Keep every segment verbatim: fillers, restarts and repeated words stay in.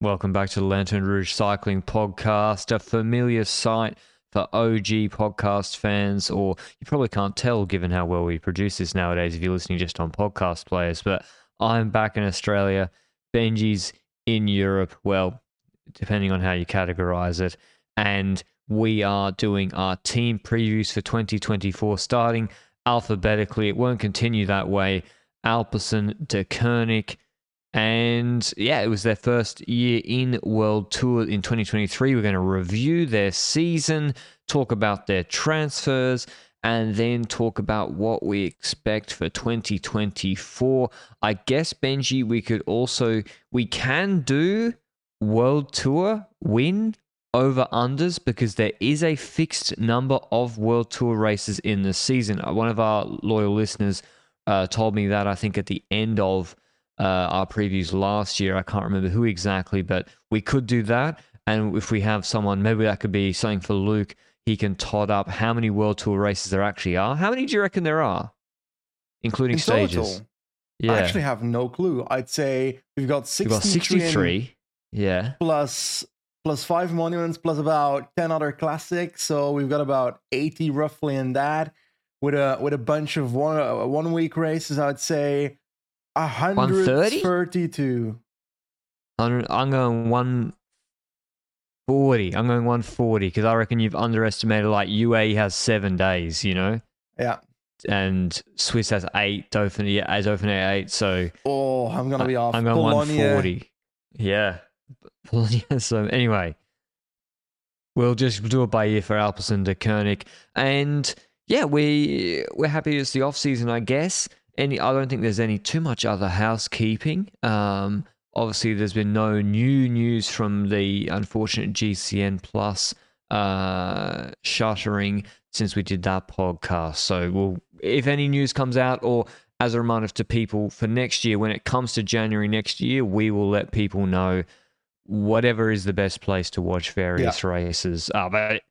Welcome back to the Lantern Rouge Cycling Podcast, a familiar sight for O G podcast fans, or you probably can't tell given how well we produce this nowadays if you're listening just on podcast players, but I'm back in Australia. Benji's in Europe. Well, depending on how you categorize it. And we are doing our team previews for twenty twenty-four, starting alphabetically. It won't continue that way. Alpecin-Deceuninck. And yeah, it was their first year in World Tour in twenty twenty-three. We're going to review their season, talk about their transfers, and then talk about what we expect for twenty twenty-four. I guess, Benji, we could also, we can do World Tour win over-unders because there is a fixed number of World Tour races in the season. One of our loyal listeners uh, told me that, I think, at the end of uh, our previews last year. I can't remember who exactly, but we could do that. And if we have someone, maybe that could be something for Luke. He can tot up how many World Tour races there actually are. How many do you reckon there are, including in stages? Total, yeah. I actually have no clue. I'd say we've got sixty-three. Yeah. Plus, plus five monuments, plus about ten other classics. So we've got about eighty roughly in that, with a with a bunch of one uh, one week races. I'd say a hundred thirty-two. Hundred. I'm going one forty. I'm going one forty because I reckon you've underestimated. Like U A E has seven days, you know. Yeah. And Swiss has eight. Dauphiné yeah, has Dauphiné eight. So oh, I'm gonna be off. I'm going one forty. Yeah. So anyway, we'll just do it by ear for Alpecin-Deceuninck, and yeah, we we're happy it's the off season, I guess. Any, I don't think there's any too much other housekeeping. Um, obviously, there's been no new news from the unfortunate G C N Plus uh, shuttering since we did that podcast. So we'll, if any news comes out, or as a reminder to people for next year, when it comes to January next year, we will let people know whatever is the best place to watch various yeah. races. Uh, but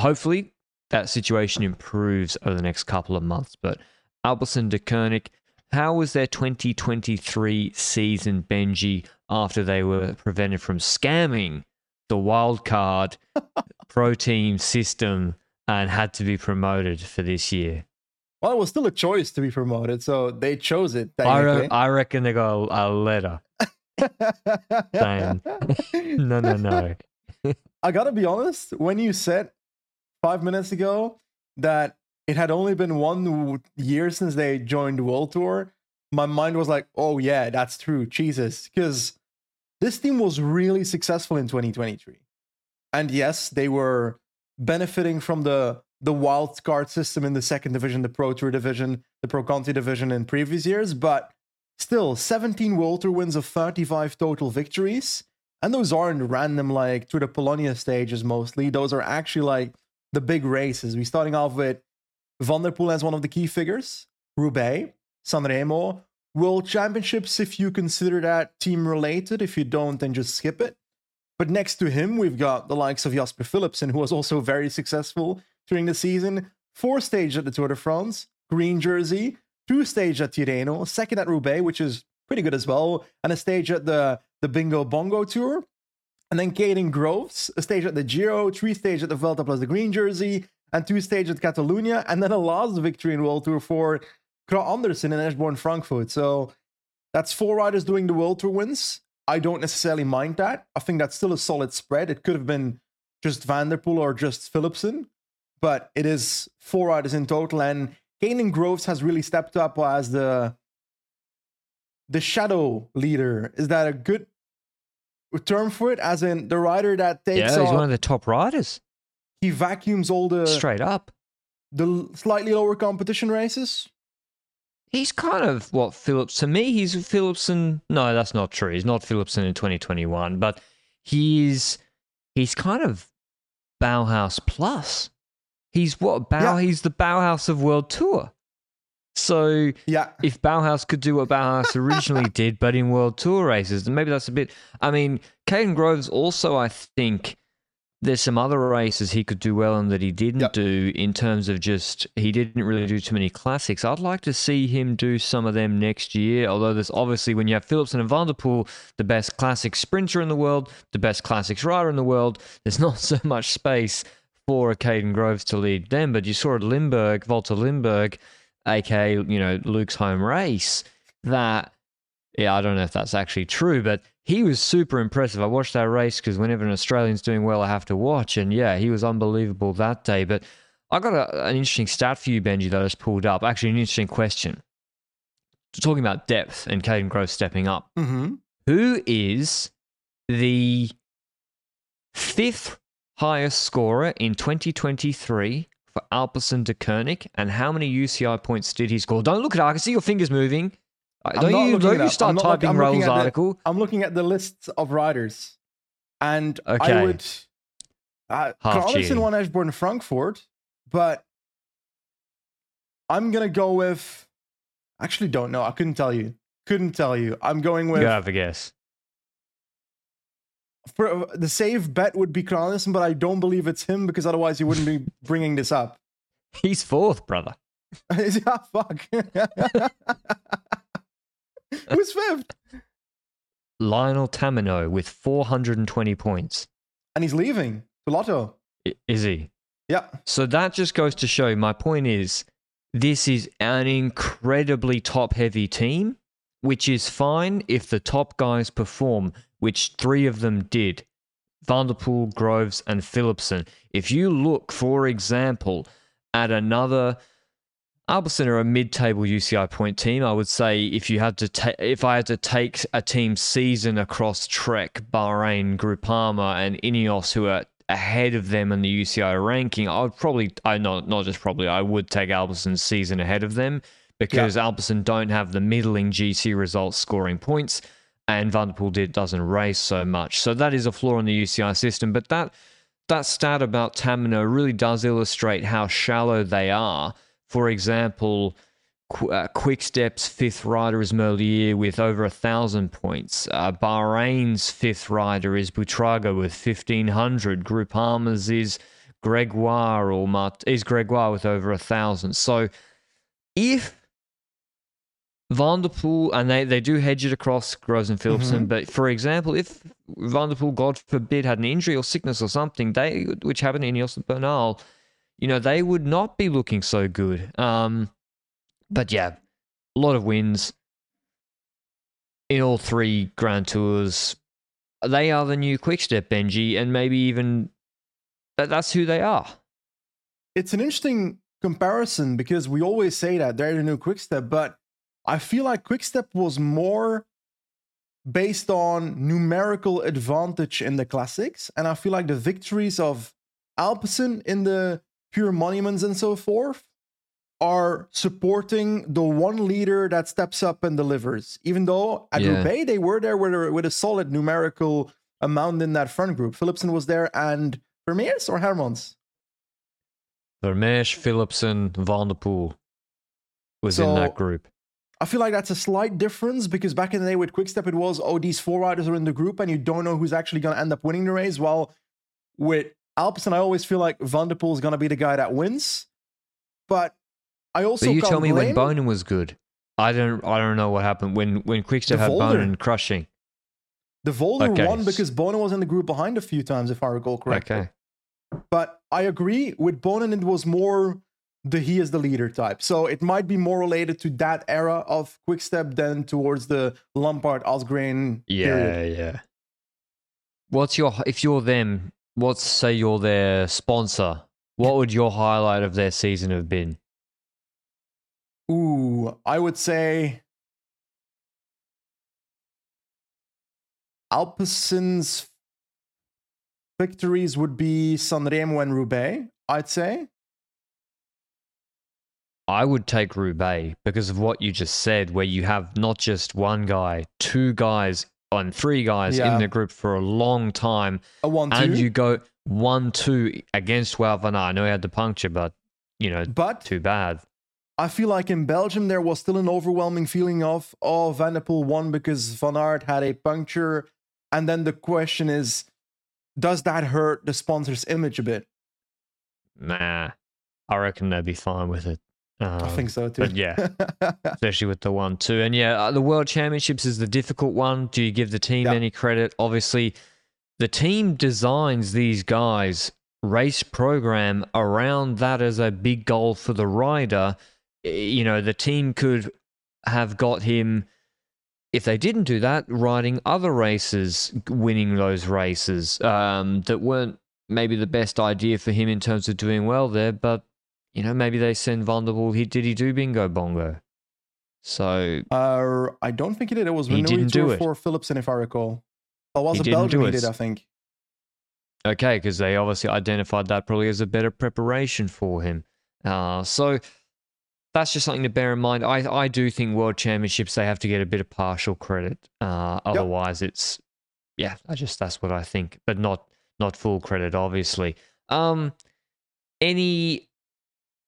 hopefully that situation improves over the next couple of months. But Alpecin-Deceuninck, how was their twenty twenty-three season, Benji, after they were prevented from scamming the wildcard pro team system and had to be promoted for this year? Well, it was still a choice to be promoted, so they chose it. I, re- I reckon they got a, a letter. Damn. no, no, no. I gotta be honest, when you said five minutes ago that it had only been one year since they joined World Tour, my mind was like, oh yeah, that's true, Jesus. Because this team was really successful in twenty twenty-three. And yes, they were benefiting from the the wild card system in the second division, the Pro Tour division, the Pro Conti division in previous years, but still, seventeen World Tour wins of thirty-five total victories. And those aren't random, like, through the Polonia stages mostly. Those are actually, like, the big races. We're starting off with Van der Poel as one of the key figures. Roubaix, Sanremo, World Championships, if you consider that team-related. If you don't, then just skip it. But next to him, we've got the likes of Jasper Philipsen, who was also very successful during the season. Four stages at the Tour de France. Green jersey. Two stage at Tirreno, second at Roubaix, which is pretty good as well, and a stage at the, the Bingo Bongo Tour. And then Caden Groves, a stage at the Giro, three stage at the Vuelta plus the Green Jersey, and two stage at Catalunya, and then a last victory in World Tour for Kragh Andersen in Eschborn Frankfurt. So that's four riders doing the World Tour wins. I don't necessarily mind that. I think that's still a solid spread. It could have been just Van der Poel or just Philipsen, but it is four riders in total, and Caden Groves has really stepped up as the the shadow leader. Is that a good term for it? As in the rider that takes yeah, he's off, one of the top riders. He vacuums all the straight up the slightly lower competition races. he's kind of what Phillips, to me, he's Philipsen. No, that's not true. He's not Philipsen in twenty twenty-one, but he's, he's kind of Bauhaus plus. He's what? Bau, yeah. He's the Bauhaus of World Tour. So yeah. if Bauhaus could do what Bauhaus originally did, but in World Tour races, then maybe that's a bit... I mean, Caden Groves also, I think there's some other races he could do well and that he didn't yep. do in terms of just... He didn't really do too many classics. I'd like to see him do some of them next year, although there's obviously, when you have Philipsen and Van der Poel, the best classic sprinter in the world, the best classics rider in the world, there's not so much space for a Caden Groves to lead them. But you saw at Limburg, Volta Limburg... A K A, you know, Luke's home race, that, yeah, I don't know if that's actually true, but he was super impressive. I watched that race because whenever an Australian's doing well, I have to watch. And yeah, he was unbelievable that day. But I got a, an interesting stat for you, Benji, that I just pulled up. Actually, an interesting question. Talking about depth and Caden Groves stepping up. Mm-hmm. Who is the fifth highest scorer in twenty twenty-three? Alpecin-Deceuninck, and how many U C I points did he score? Don't look at it. I can see your fingers moving. Don't you, don't you start typing Roll's article. The, I'm looking at the list of riders. And okay. I would... Uh, Carlson won Eschborn Frankfurt, but I'm going to go with... Actually, don't know. I couldn't tell you. Couldn't tell you. I'm going with... You have a guess. For, the safe bet would be Carlson, but I don't believe it's him because otherwise you wouldn't be bringing this up. He's fourth, brother. Yeah, fuck. Who's fifth? Lionel Tamino with four hundred twenty points. And he's leaving to Lotto. Is he? Yeah. So that just goes to show, my point is, this is an incredibly top-heavy team, which is fine if the top guys perform, which three of them did, Van der Poel, Groves, and Philipsen. If you look, for example, at another, Alpecin are a mid-table U C I point team. I would say if you had to, ta- if I had to take a team season across Trek, Bahrain, Groupama, and Ineos, who are ahead of them in the U C I ranking, I would probably, I not not just probably, I would take Alpecin's season ahead of them because yeah. Alpecin don't have the middling G C results scoring points. And Van der Poel did, doesn't race so much. So that is a flaw in the U C I system. But that that stat about Tamino really does illustrate how shallow they are. For example, Qu- uh, Quick-Step's fifth rider is Merlier with over one thousand points. Uh, Bahrain's fifth rider is Boutrago with fifteen hundred. Groupama's is Gregoire, or Mart- is Gregoire with over one thousand. So if... Van der Poel, and they, they do hedge it across Groves and Philipsen, mm-hmm. but for example, if Van der Poel, God forbid, had an injury or sickness or something, they which happened in Ineos and Bernal, you know, they would not be looking so good. Um, but yeah, a lot of wins in all three Grand Tours. They are the new Quick-Step, Benji, and maybe even that, that's who they are. It's an interesting comparison because we always say that they're the new Quick-Step, but I feel like Quick-Step was more based on numerical advantage in the classics. And I feel like the victories of Alpecin in the pure monuments and so forth are supporting the one leader that steps up and delivers. Even though at yeah. Roubaix, they were there with a, with a solid numerical amount in that front group. Philipsen was there and Vermeersch or Hermans? Vermeersch, Philipsen, Van der Poel was so, in that group. I feel like that's a slight difference because back in the day with Quick-Step, it was, oh, these four riders are in the group and you don't know who's actually going to end up winning the race. While with Alpecin, I always feel like Van der Poel is going to be the guy that wins. But I also But you can't tell me blame... when Bonin was good. I don't I don't know what happened when, when Quick-Step had Bonin crushing. The Volder okay. won because Bonin was in the group behind a few times, if I recall correctly. Okay. But I agree with Bonin, it was more... the he is the leader type. So it might be more related to that era of Quick-Step than towards the Lampard-Asgreen yeah, period. Yeah, yeah. What's your, if you're them, what's, say you're their sponsor, what would your highlight of their season have been? Ooh, I would say Alpecin's victories would be Sanremo and Roubaix, I'd say. I would take Roubaix because of what you just said, where you have not just one guy, two guys and three guys yeah. in the group for a long time. A one, two. And you go one, two against Wout van Aert. I know he had the puncture, but, you know, but too bad. I feel like in Belgium, there was still an overwhelming feeling of, oh, Van der Poel won because Van Aert had a puncture. And then the question is, does that hurt the sponsor's image a bit? Nah, I reckon they'd be fine with it. Um, I think so too. But yeah, especially with the one, two. And yeah, the World Championships is the difficult one. Do you give the team yeah. any credit? Obviously, the team designs these guys' race program around that as a big goal for the rider. You know, the team could have got him, if they didn't do that, riding other races, winning those races um, that weren't maybe the best idea for him in terms of doing well there, but you know, maybe they send Van der Poel. He did he do bingo bongo? So uh, I don't think he did. It was he didn't do it for Philipsen, if I recall. Oh, was it Belgium? He did, I think. Okay, because they obviously identified that probably as a better preparation for him. Uh, so that's just something to bear in mind. I I do think World Championships they have to get a bit of partial credit. Uh, otherwise, yep. it's yeah. I just that's what I think, but not not full credit, obviously. Um, any.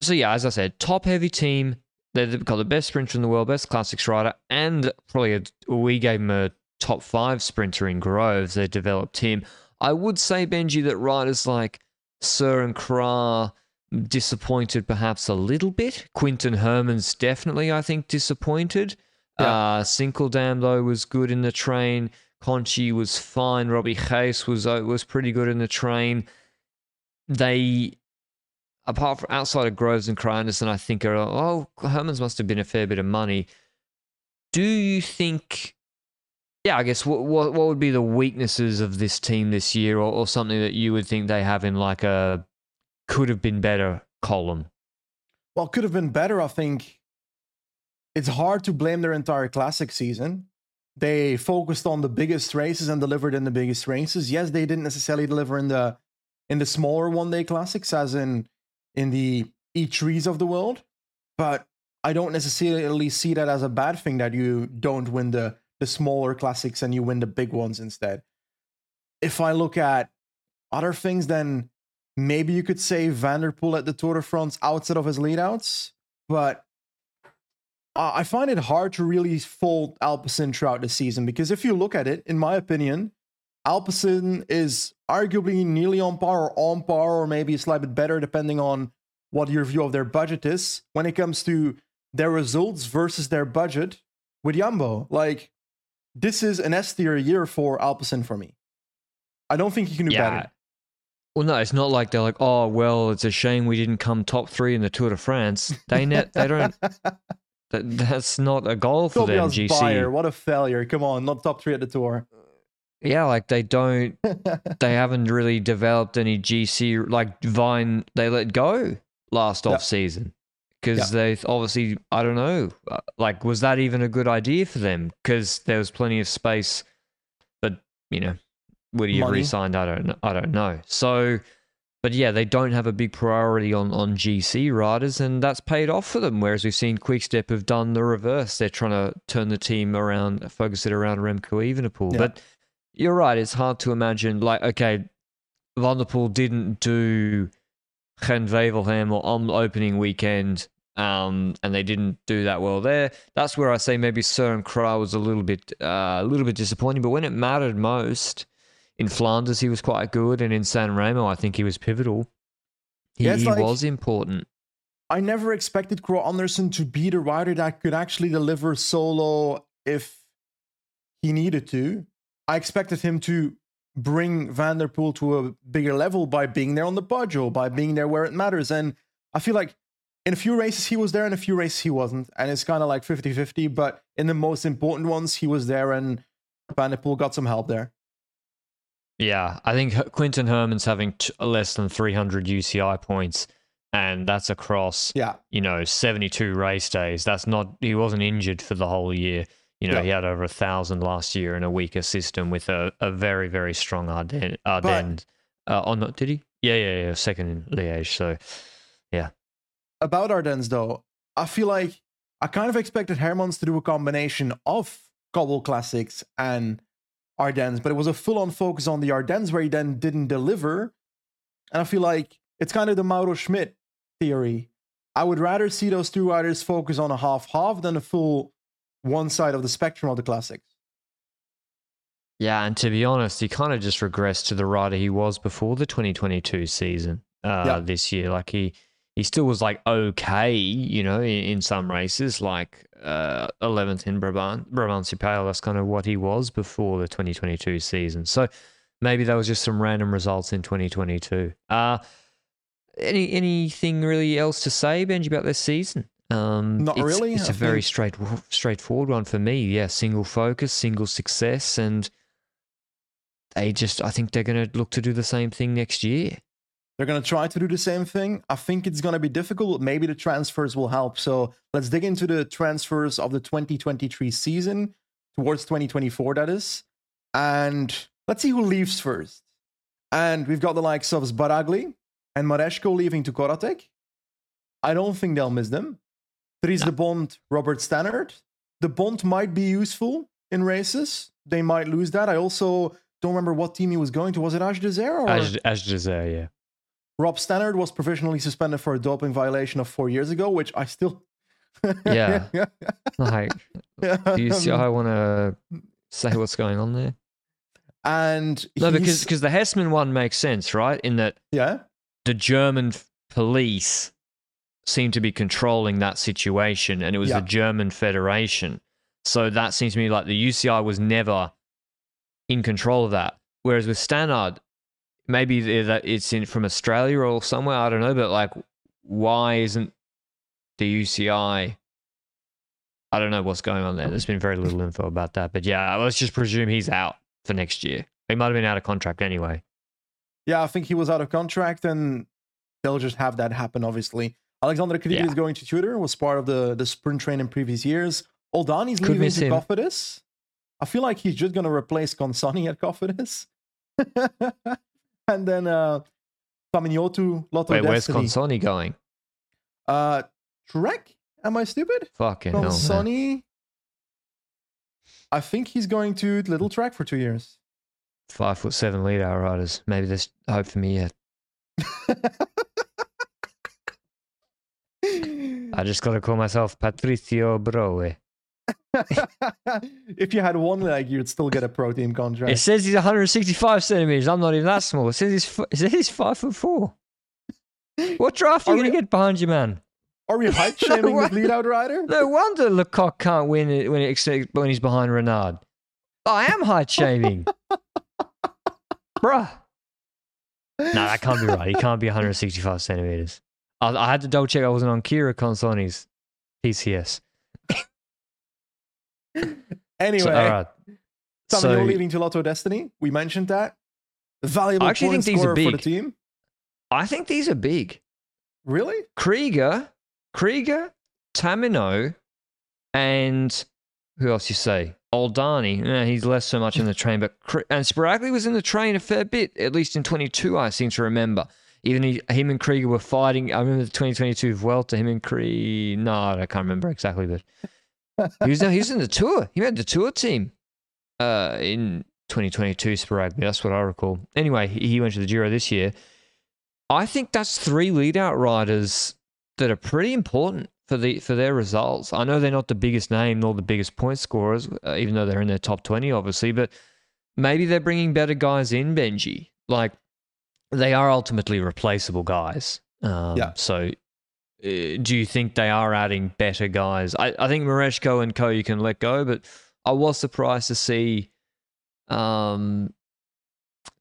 So, yeah, as I said, top-heavy team. They've got the best sprinter in the world, best classics rider, and probably a, we gave him a top-five sprinter in Groves. They developed him. I would say, Benji, that riders like Søren Kragh disappointed perhaps a little bit. Quinton Hermans definitely, I think, disappointed. Yeah. Uh, Sinkeldam, though, was good in the train. Conchi was fine. Robbie Hayes was, was pretty good in the train. They... Apart from outside of Groves and Kragh Andersen, I think, are, oh, Hermans must have been a fair bit of money. Do you think, yeah, I guess, what what, what would be the weaknesses of this team this year or, or something that you would think they have in like a could have been better column? Well, could have been better, I think. It's hard to blame their entire classic season. They focused on the biggest races and delivered in the biggest races. Yes, they didn't necessarily deliver in the in the smaller one-day classics, as in in the E threes of the world, but I don't necessarily see that as a bad thing that you don't win the, the smaller classics and you win the big ones instead. If I look at other things, then maybe you could say Van der Poel at the Tour de France outside of his leadouts, but I find it hard to really fault Alpecin throughout the season, because if you look at it, in my opinion, Alpecin is arguably nearly on par or on par or maybe a slight bit better depending on what your view of their budget is when it comes to their results versus their budget with Jumbo. Like, this is an S-tier year for Alpecin for me. I don't think you can do yeah. better. Well, no, it's not like they're like, oh, well, it's a shame we didn't come top three in the Tour de France. They net, they don't... That, that's not a goal for them, G C. Buyer. What a failure. Come on, not top three at the Tour. Yeah, like they don't, they haven't really developed any G C, like Vine, they let go last yeah. off season because yeah. they obviously, I don't know, like was that even a good idea for them? Because there was plenty of space, but you know, would he have re-signed? I don't know. I don't know. So, but yeah, they don't have a big priority on, on G C riders, and that's paid off for them. Whereas we've seen Quick-Step have done the reverse. They're trying to turn the team around, focus it around Remco Evenepoel, yeah. but you're right, it's hard to imagine, like, okay, Van der Poel didn't do Gent Wevelgem or on opening weekend, um, and they didn't do that well there. That's where I say maybe Søren Kragh was a little bit uh, a little bit disappointing, but when it mattered most, in Flanders he was quite good, and in San Remo I think he was pivotal. He, yeah, like, he was important. I never expected Kragh Andersen to be the rider that could actually deliver solo if he needed to. I expected him to bring Van der Poel to a bigger level by being there on the Poggio, by being there where it matters. And I feel like in a few races he was there, in a few races he wasn't. And it's kind of like fifty-fifty, but in the most important ones he was there and Van der Poel got some help there. Yeah, I think Quinton Hermans having t- less than three hundred U C I points, and that's across, yeah. you know, seventy-two race days. That's not, he wasn't injured for the whole year. You know, yeah. he had over a thousand last year in a weaker system with a, a very, very strong Ardennes. Ardennes. Uh, oh, no, did he? Yeah, yeah, yeah. Second in Liège. So, yeah. About Ardennes, though, I feel like I kind of expected Hermans to do a combination of Cobble Classics and Ardennes, but it was a full-on focus on the Ardennes where he then didn't deliver. And I feel like it's kind of the Mauro Schmidt theory. I would rather see those two riders focus on a half-half than a full one side of the spectrum of the Classics. Yeah, and to be honest, he kind of just regressed to the rider he was before the twenty twenty-two season uh, yeah. this year. Like he, he still was like okay, you know, in, in some races, like uh, eleventh in Brabant-Cypale. That's kind of what he was before the twenty twenty-two season. So maybe that was just some random results in twenty twenty-two. Uh, any anything really else to say, Benji, about this season? Um, Not it's, really. It's I a think... very straight straightforward one for me. Yeah, single focus, single success, and they just, I think they're going to look to do the same thing next year. They're going to try to do the same thing. I think it's going to be difficult. Maybe the transfers will help. So let's dig into the transfers of the twenty twenty-three season towards twenty twenty-four, that is. And let's see who leaves first. And we've got the likes of Sbaragli and Maresco leaving to Koratek. I don't think they'll miss them. Dries de Bond, Robert Stannard. De Bond might be useful in races. They might lose that. I also... don't remember what team he was going to. Was it Age Desert? Age Desert, yeah. Rob Stannard was provisionally suspended for a doping violation of four years ago, which I still... yeah. Like, yeah. Do you see how I want to say what's going on there? And no, he's... because because the Hessman one makes sense, right? In that yeah. the German police seem to be controlling that situation, and it was yeah. the German Federation. So that seems to me like the U C I was never... in control of that. Whereas with Stannard, maybe that it's in from Australia or somewhere, I don't know, but like, why isn't the U C I, I don't know what's going on there. There's been very little info about that, but yeah, let's just presume he's out for next year. He might've been out of contract anyway. Yeah, I think he was out of contract and they'll just have that happen, obviously. Alexander Krieger yeah. is going to Tudor, was part of the, the sprint train in previous years. Oldani's Could leaving to Cofidis. I feel like he's just going to replace Consonni at Cofidis. And then uh, Tamino to Lotto Destiny. Wait, where's Consonni going? Uh, Trek? Am I stupid? Fucking Consonni, hell. Consonni, I think he's going to Little Trek for two years. Five foot seven lead hour riders. Maybe there's hope for me yet. I just got to call myself Patricio Broe. If you had one leg, you'd still get a pro team contract. It says he's one hundred sixty-five centimeters. I'm not even that small. It says he's, it says he's five foot four. What draft are you going to get behind you, man? Are we height shaming no the lead out rider? No wonder Lecoq can't win it when, it, when he's behind Renard. I am height shaming. Bruh. No, that can't be right. He can't be one hundred sixty-five centimeters. I, I had to double check I wasn't on Kira Consoni's P C S. Anyway, so, right. so leaving to Lotto Destiny. We mentioned that. The valuable I actually point think these are big. For the team. I think these are big. Really? Krieger, Krieger, Tamino, and who else you say? Oldani. No, he's less so much in the train, but and Sparagli was in the train a fair bit, at least in twenty-two, I seem to remember. Even he, him and Krieger were fighting. I remember the twenty twenty-two Vuelta, him and Krieger. No, I can't remember exactly, but... He was, he was in the tour. He had the tour team uh, in twenty twenty-two, Sparagli. That's what I recall. Anyway, he went to the Giro this year. I think that's three lead-out riders that are pretty important for the for their results. I know they're not the biggest name nor the biggest point scorers, uh, even though they're in their top twenty, obviously, but maybe they're bringing better guys in, Benji. Like, they are ultimately replaceable guys. Um, yeah. So... do you think they are adding better guys? I, I think Maresco and co you can let go, but I was surprised to see um,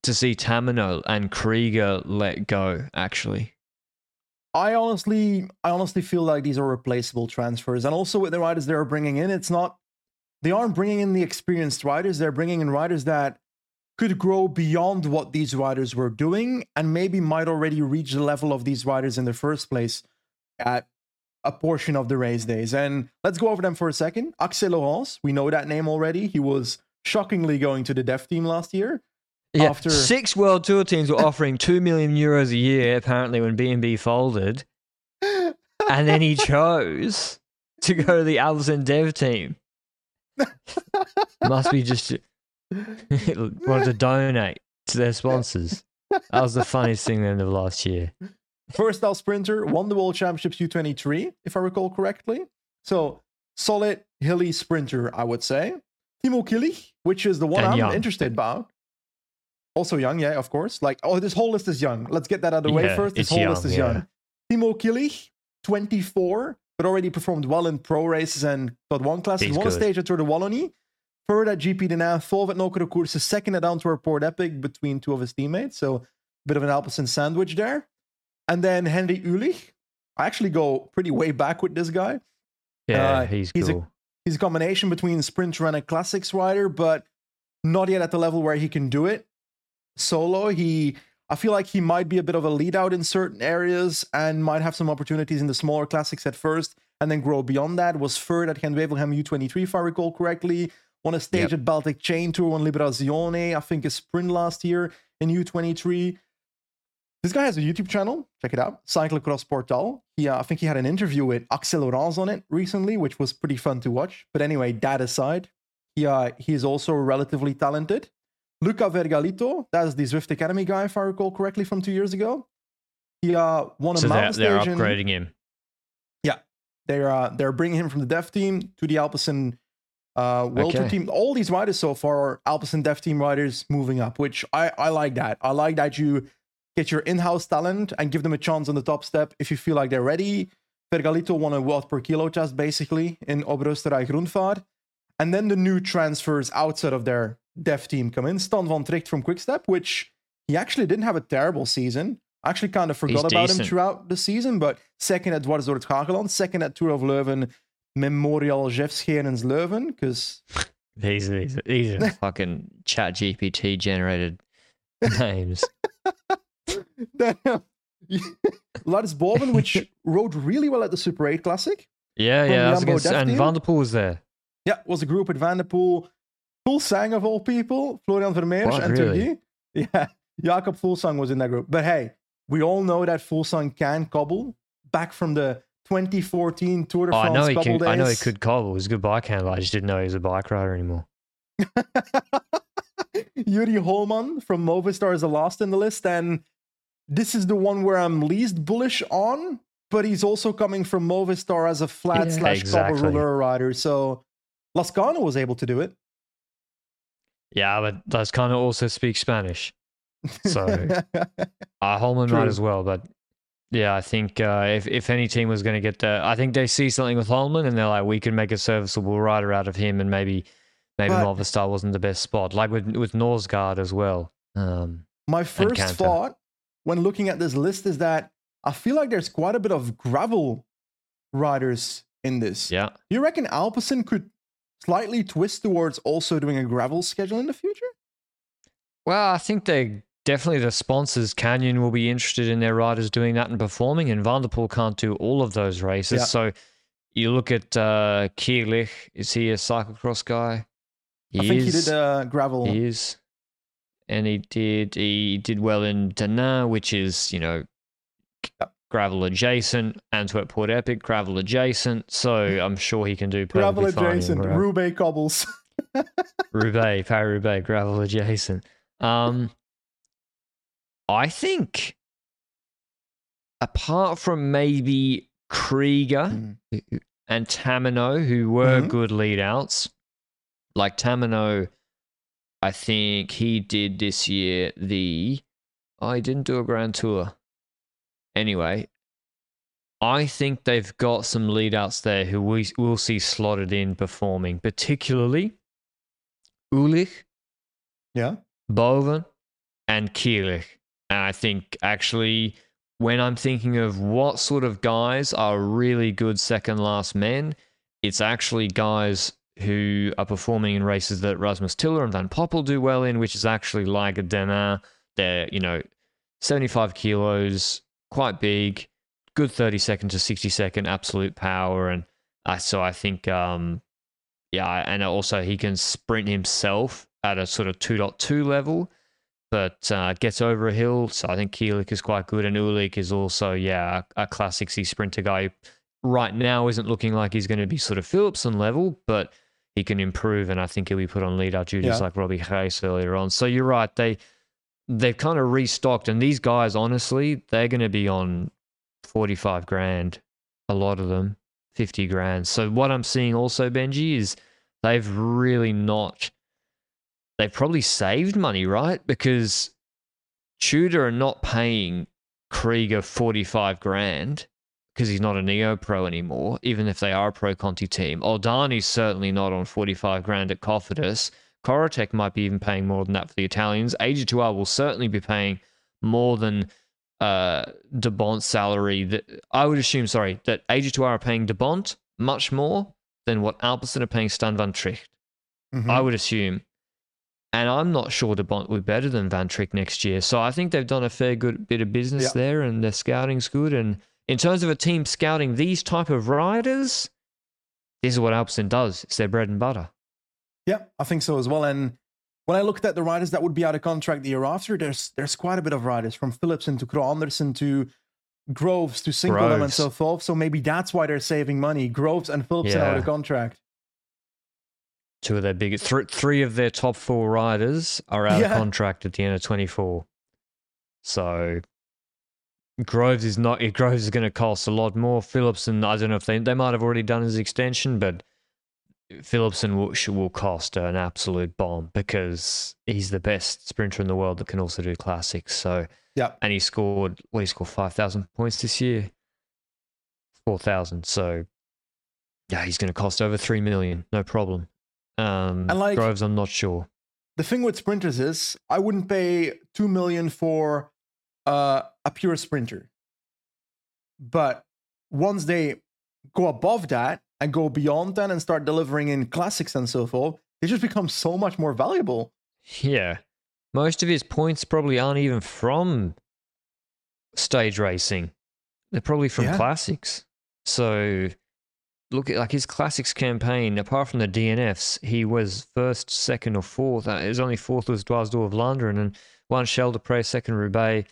to see Tamino and Krieger let go, actually. I honestly I honestly feel like these are replaceable transfers. And also with the riders they're bringing in, it's not... they aren't bringing in the experienced riders. They're bringing in riders that could grow beyond what these riders were doing and maybe might already reach the level of these riders in the first place at a portion of the race days. And let's go over them for a second. Axel Laurance, we know that name already. He was shockingly going to the deaf team last year. Yeah, after... six World Tour teams were offering two million euros a year, apparently, when B and B folded. and then he chose to go to the Alpecin dev team. Must be just wanted to donate to their sponsors. That was the funniest thing at the end of last year. First Alp sprinter, won the World Championships U twenty-three, if I recall correctly. So, solid, hilly sprinter, I would say. Timo Kielich, which is the one and I'm young. interested about. Also young, yeah, of course. Like, oh, this whole list is young. Let's get that out of the yeah, way first. This whole young, list is yeah. young. Timo Kielich, twenty-four, but already performed well in pro races and got one class. He's one good. stage at Tour de Wallonie. Third at G P de Nain, fourth at Nokere Koersen, second at Antwerp Port Epic between two of his teammates. So, a bit of an Alpecin sandwich there. And then Henry Ulich. I actually go pretty way back with this guy. Yeah, uh, he's he's cool. A, he's a combination between sprinter and a classics rider, but not yet at the level where he can do it solo. He, I feel like he might be a bit of a lead out in certain areas and might have some opportunities in the smaller classics at first and then grow beyond that. Was third at Gent-Wevelgem U twenty-three, if I recall correctly. Won a stage yep. at Baltic Chain Tour, won Liberazione, I think a sprint last year in U twenty-three. This guy has a YouTube channel. Check it out. Cyclocross Portal. Yeah, I think he had an interview with Axel Laurance on it recently, which was pretty fun to watch. But anyway, that aside, yeah, he is also relatively talented. Luca Vergalito, that's the Zwift Academy guy, if I recall correctly, from two years ago. He uh, won a so mountain stage. They're upgrading in, him. Yeah, they're uh, they're bringing him from the dev team to the Alpecin uh, World Tour okay. team. All these riders so far are Alpecin dev team riders moving up, which I, I like that. I like that you get your in-house talent and give them a chance on the top step if you feel like they're ready. Vergalito won a watt per kilo test basically in Oberösterreich Rundfahrt. And then the new transfers outside of their dev team come in. Stan van Tricht from Quick-Step, which he actually didn't have a terrible season. I actually kind of forgot He's about decent. him throughout the season, but second at Dwarsdorp Gageland, second at Tour of Leuven, Memorial Jefscherens Leuven, because... These are, these are fucking chat G P T generated names. Lars Boven, which rode really well at the Super eight Classic. Yeah, yeah. Against, and Van der Poel was there. Yeah, was a group with Van der Poel, Fuglsang of all people, Florian Vermeersch, and really? Turkey. Yeah, Jakob Fuglsang was in that group. But hey, we all know that Fuglsang can cobble back from the twenty fourteen Tour de oh, France I know he can, days. I know he could cobble. He was a good bike handler. I just didn't know he was a bike rider anymore. Yuri Holman from Movistar is the last in the list, and this is the one where I'm least bullish on, but he's also coming from Movistar as a flat yeah, slash exactly. cobble roller rider. So Lascano was able to do it. Yeah, but Lascano also speaks Spanish. So uh, Holman True. might as well. But yeah, I think uh, if, if any team was going to get that, I think they see something with Holman and they're like, we can make a serviceable rider out of him, and maybe maybe but, Movistar wasn't the best spot. Like with, with Norsgaard as well. Um, my first thought when looking at this list is that I feel like there's quite a bit of gravel riders in this. Yeah. You reckon Alpecin could slightly twist towards also doing a gravel schedule in the future? Well, I think they definitely, the sponsors, Canyon, will be interested in their riders doing that and performing, and Van der Poel can't do all of those races. Yeah. So you look at uh, Kielich. Is he a cyclocross guy? He I think is. he did uh, gravel. He is. And he did he did well in Dana, which is, you know, gravel adjacent, Antwerp Port Epic, gravel adjacent. So I'm sure he can do gravel adjacent, gravel. Roubaix cobbles. Roubaix, Paris-Roubaix, gravel adjacent. Um, I think apart from maybe Krieger mm-hmm. and Tamino, who were mm-hmm. good lead outs, like Tamino, I think he did this year the... Oh, he didn't do a Grand Tour. Anyway, I think they've got some lead-outs there who we will see slotted in performing, particularly Ulich, yeah, Boven, and Kielich. And I think, actually, when I'm thinking of what sort of guys are really good second-last men, it's actually guys who are performing in races that Rasmus Tiller and Van Poppel do well in, which is actually like a Dana. They're, you know, seventy-five kilos, quite big, good thirty second to sixty second absolute power. And uh, so I think, um, yeah, and also he can sprint himself at a sort of two point two level, but uh, gets over a hill. So I think Kielich is quite good. And Ulich is also, yeah, a, a classic-y sprinter guy. right now isn't looking like he's going to be sort of Philipsen level, but he can improve, and I think he'll be put on leader duties yeah. like Robbie Hayes earlier on. So you're right, they, they've kind of restocked, and these guys, honestly, they're going to be on forty-five grand, a lot of them, fifty grand. So what I'm seeing also, Benji, is they've really not, they've probably saved money, right? Because Tudor are not paying Krieger forty-five grand because he's not a neo-pro anymore, even if they are a pro-Conti team. Oldani's certainly not on forty-five grand at Cofidis. Korotec might be even paying more than that for the Italians. A G two R will certainly be paying more than uh, De Bont's salary. That, I would assume, sorry, that A G two R are paying De Bont much more than what Alpecin are paying Stan van Tricht. Mm-hmm. I would assume. And I'm not sure De Bont will be better than Van Tricht next year. So I think they've done a fair good bit of business yeah. there, and their scouting's good. And in terms of a team scouting these type of riders, this is what Alpecin does. It's their bread and butter. Yeah, I think so as well. And when I looked at the riders that would be out of contract the year after, there's there's quite a bit of riders, from Philipsen to Kragh Andersen to Groves to Sinkeldam and so forth. So maybe that's why they're saving money. Groves and Philipsen yeah. out of contract. Two of their biggest, th- three of their top four riders are out yeah. of contract at the end of twenty-four. So Groves is not. Groves is going to cost a lot more. Philipsen, I don't know if they they might have already done his extension, but Philipsen will, will cost an absolute bomb because he's the best sprinter in the world that can also do classics. So yeah, and he scored what well, he scored five thousand points this year, four thousand. So yeah, he's going to cost over three million, no problem. Um, and like, Groves, I'm not sure. The thing with sprinters is I wouldn't pay two million dollars for uh, a pure sprinter. But once they go above that and go beyond that and start delivering in classics and so forth, they just become so much more valuable. Yeah. Most of his points probably aren't even from stage racing. They're probably from yeah. classics. So look at like his classics campaign. Apart from the D N Fs, he was first, second, or fourth. Uh, his only fourth was Dwarsdorf Vlaanderen, and one Shell de Pre, second Roubaix,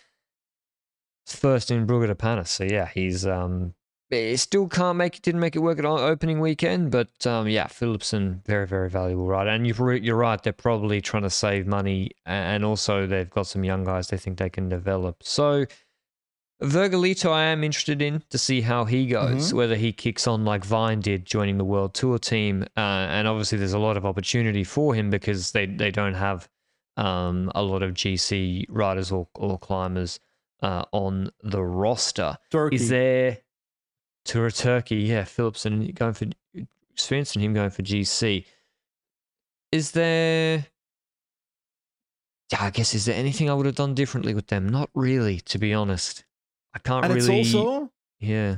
first in Brugge de Panis. So yeah, he's um, he still can't make it. Didn't make it work at opening weekend, but um, yeah, Philipsen, very very valuable rider. And you're you're right. They're probably trying to save money, and also they've got some young guys they think they can develop. So Vergalito, I am interested in to see how he goes, mm-hmm. whether he kicks on like Vine did, joining the World Tour team. Uh, and obviously there's a lot of opportunity for him because they, they don't have um, a lot of G C riders or, or climbers uh, on the roster. Turkey. Is there Tour of Turkey? Yeah, Philipsen going for experience and him going for G C. Is there... I guess, is there anything I would have done differently with them? Not really, to be honest. I can't and really. And it's also, yeah,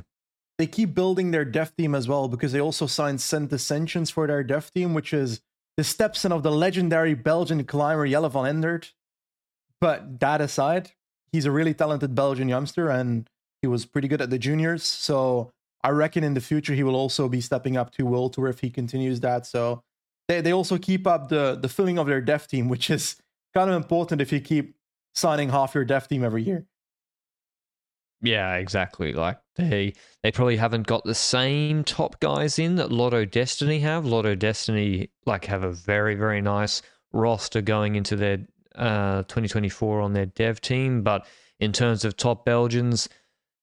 they keep building their dev team as well, because they also signed Saint Dissensions for their dev team, which is the stepson of the legendary Belgian climber Jelle van Endert. But that aside, he's a really talented Belgian youngster, and he was pretty good at the juniors. So I reckon in the future he will also be stepping up to World Tour if he continues that. So they they also keep up the the filling of their dev team, which is kind of important if you keep signing half your dev team every year. Yeah, exactly. Like they they probably haven't got the same top guys in that Lotto Destiny have. Lotto Destiny like have a very, very nice roster going into their uh, twenty twenty-four on their dev team. But in terms of top Belgians,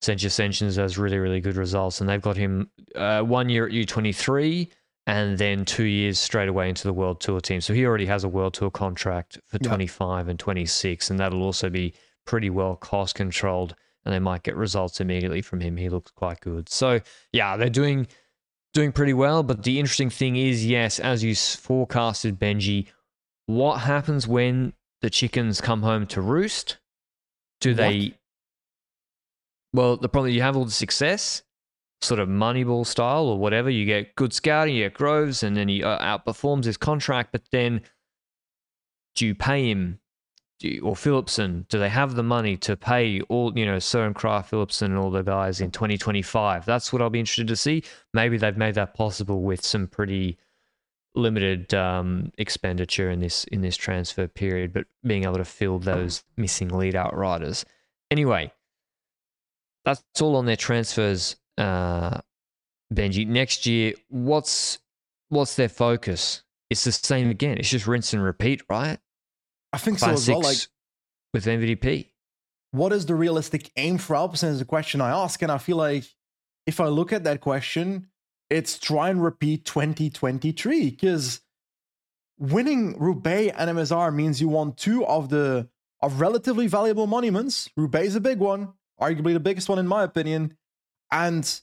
Saint Dissensions has really, really good results. And they've got him uh, one year at U twenty-three and then two years straight away into the World Tour team. So he already has a World Tour contract for yeah. twenty-five and twenty-six, and that'll also be pretty well cost controlled, and they might get results immediately from him. He looks quite good. So, yeah, they're doing doing pretty well, but the interesting thing is, yes, as you forecasted, Benji, what happens when the chickens come home to roost? Do what? they... Well, the problem, you have all the success, sort of Moneyball style or whatever. You get good scouting, you get Groves, and then he outperforms his contract, but then do you pay him do you, or Philipsen? Do they have the money to pay all, you know, Søren Kragh, Philipsen and all the guys in twenty twenty-five? That's what I'll be interested to see. Maybe they've made that possible with some pretty limited um, expenditure in this, in this transfer period, but being able to fill those missing lead-out riders. Anyway, that's all on their transfers. Uh, Benji, next year, what's what's their focus? It's the same again. It's just rinse and repeat, right? I think Five, so as well. Like, with M V P. What is the realistic aim for Alpecin is the question I ask. And I feel like if I look at that question, it's try and repeat twenty twenty-three, because winning Roubaix and M S R means you won two of the of relatively valuable monuments. Roubaix is a big one, arguably the biggest one in my opinion. And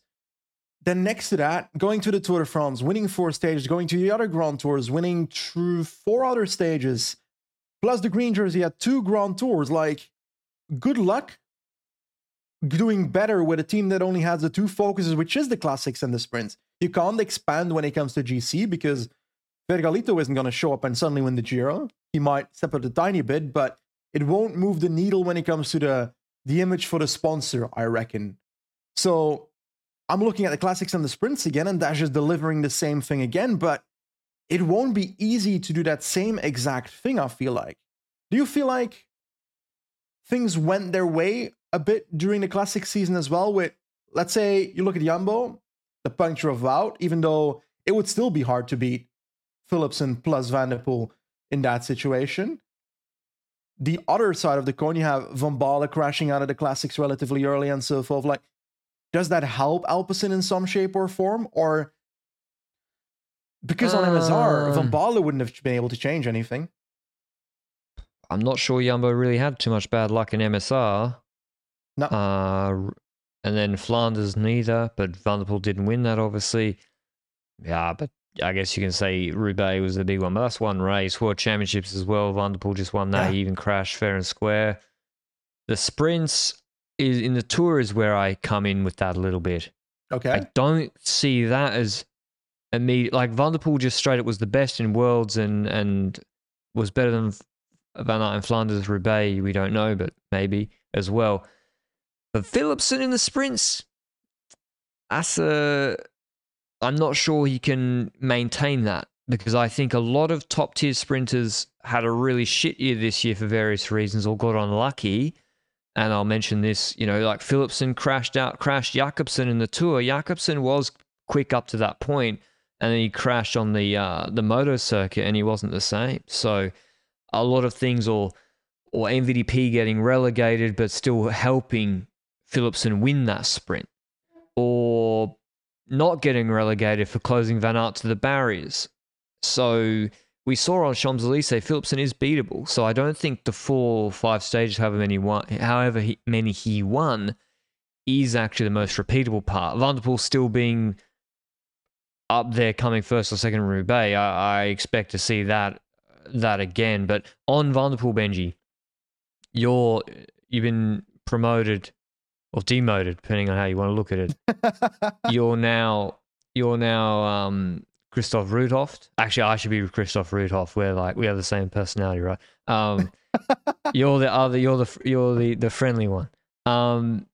then next to that, going to the Tour de France, winning four stages, going to the other Grand Tours, winning through four other stages, plus the green jersey had two Grand Tours. Like, good luck doing better with a team that only has the two focuses, which is the classics and the sprints. You can't expand when it comes to G C because Vergalito isn't going to show up and suddenly win the Giro. He might step up a tiny bit, but it won't move the needle when it comes to the, the image for the sponsor, I reckon. So I'm looking at the classics and the sprints again, and that's just delivering the same thing again, but it won't be easy to do that same exact thing, I feel like. Do you feel like things went their way a bit during the classic season as well? With, let's say, you look at Jumbo, the puncture of Wout, even though it would still be hard to beat Philipsen plus Van der Poel in that situation. The other side of the coin, you have Van Baarle crashing out of the classics relatively early and so forth. Like, does that help Alpecin in some shape or form? Or because on um, M S R, Van Baarle wouldn't have been able to change anything. I'm not sure Jumbo really had too much bad luck in M S R. No. Uh, and then Flanders neither, but Van der Poel didn't win that, obviously. Yeah, but I guess you can say Roubaix was the big one, but that's one race. World Championships as well, Van der Poel just won that. Yeah. He even crashed fair and square. The sprints is in the Tour is where I come in with that a little bit. Okay. I don't see that as immediate. Like, Van der Poel just straight up was the best in Worlds and, and was better than Van Aert and Flanders, Roubaix, we don't know, but maybe as well. But Philipsen in the sprints, that's a, I'm not sure he can maintain that, because I think a lot of top-tier sprinters had a really shit year this year for various reasons or got unlucky. And I'll mention this, you know, like Philipsen crashed out, crashed Jakobsen in the Tour. Jakobsen was quick up to that point, and then he crashed on the uh, the moto circuit, and he wasn't the same. So a lot of things, or or M V D P getting relegated, but still helping Philipsen win that sprint, or not getting relegated for closing Van Aert to the barriers. So we saw on Champs-Elysees, Philipsen is beatable. So I don't think the four or five stages, however many, won, however he, many he won, is actually the most repeatable part. Van der Poel still being up there, coming first or second in Roubaix, I, I expect to see that that again. But on Van der Poel, Benji, you're, you've been promoted or demoted, depending on how you want to look at it. You're now, you're now um, Christoph Rudhoft. Actually, I should be Christoph Rudhoft. We're like, we have the same personality, right? Um, you're the other, you're the, you're the, the friendly one. Um,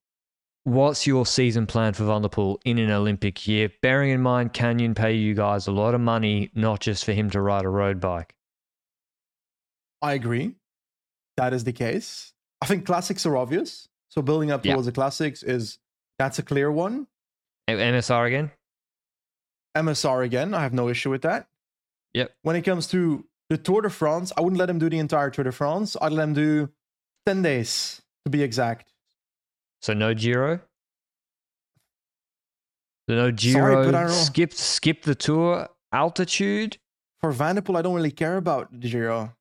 what's your season plan for Van der Poel in an Olympic year? Bearing in mind, Canyon pay you guys a lot of money, not just for him to ride a road bike. I agree. That is the case. I think classics are obvious. So building up towards yep. the classics is, that's a clear one. M S R again? M S R again. I have no issue with that. Yep. When it comes to the Tour de France, I wouldn't let him do the entire Tour de France. I'd let him do ten days, to be exact. So no Giro? No Giro. Sorry, but I don't know. Skip, skip the Tour. Altitude? For Van der Poel, I don't really care about the Giro.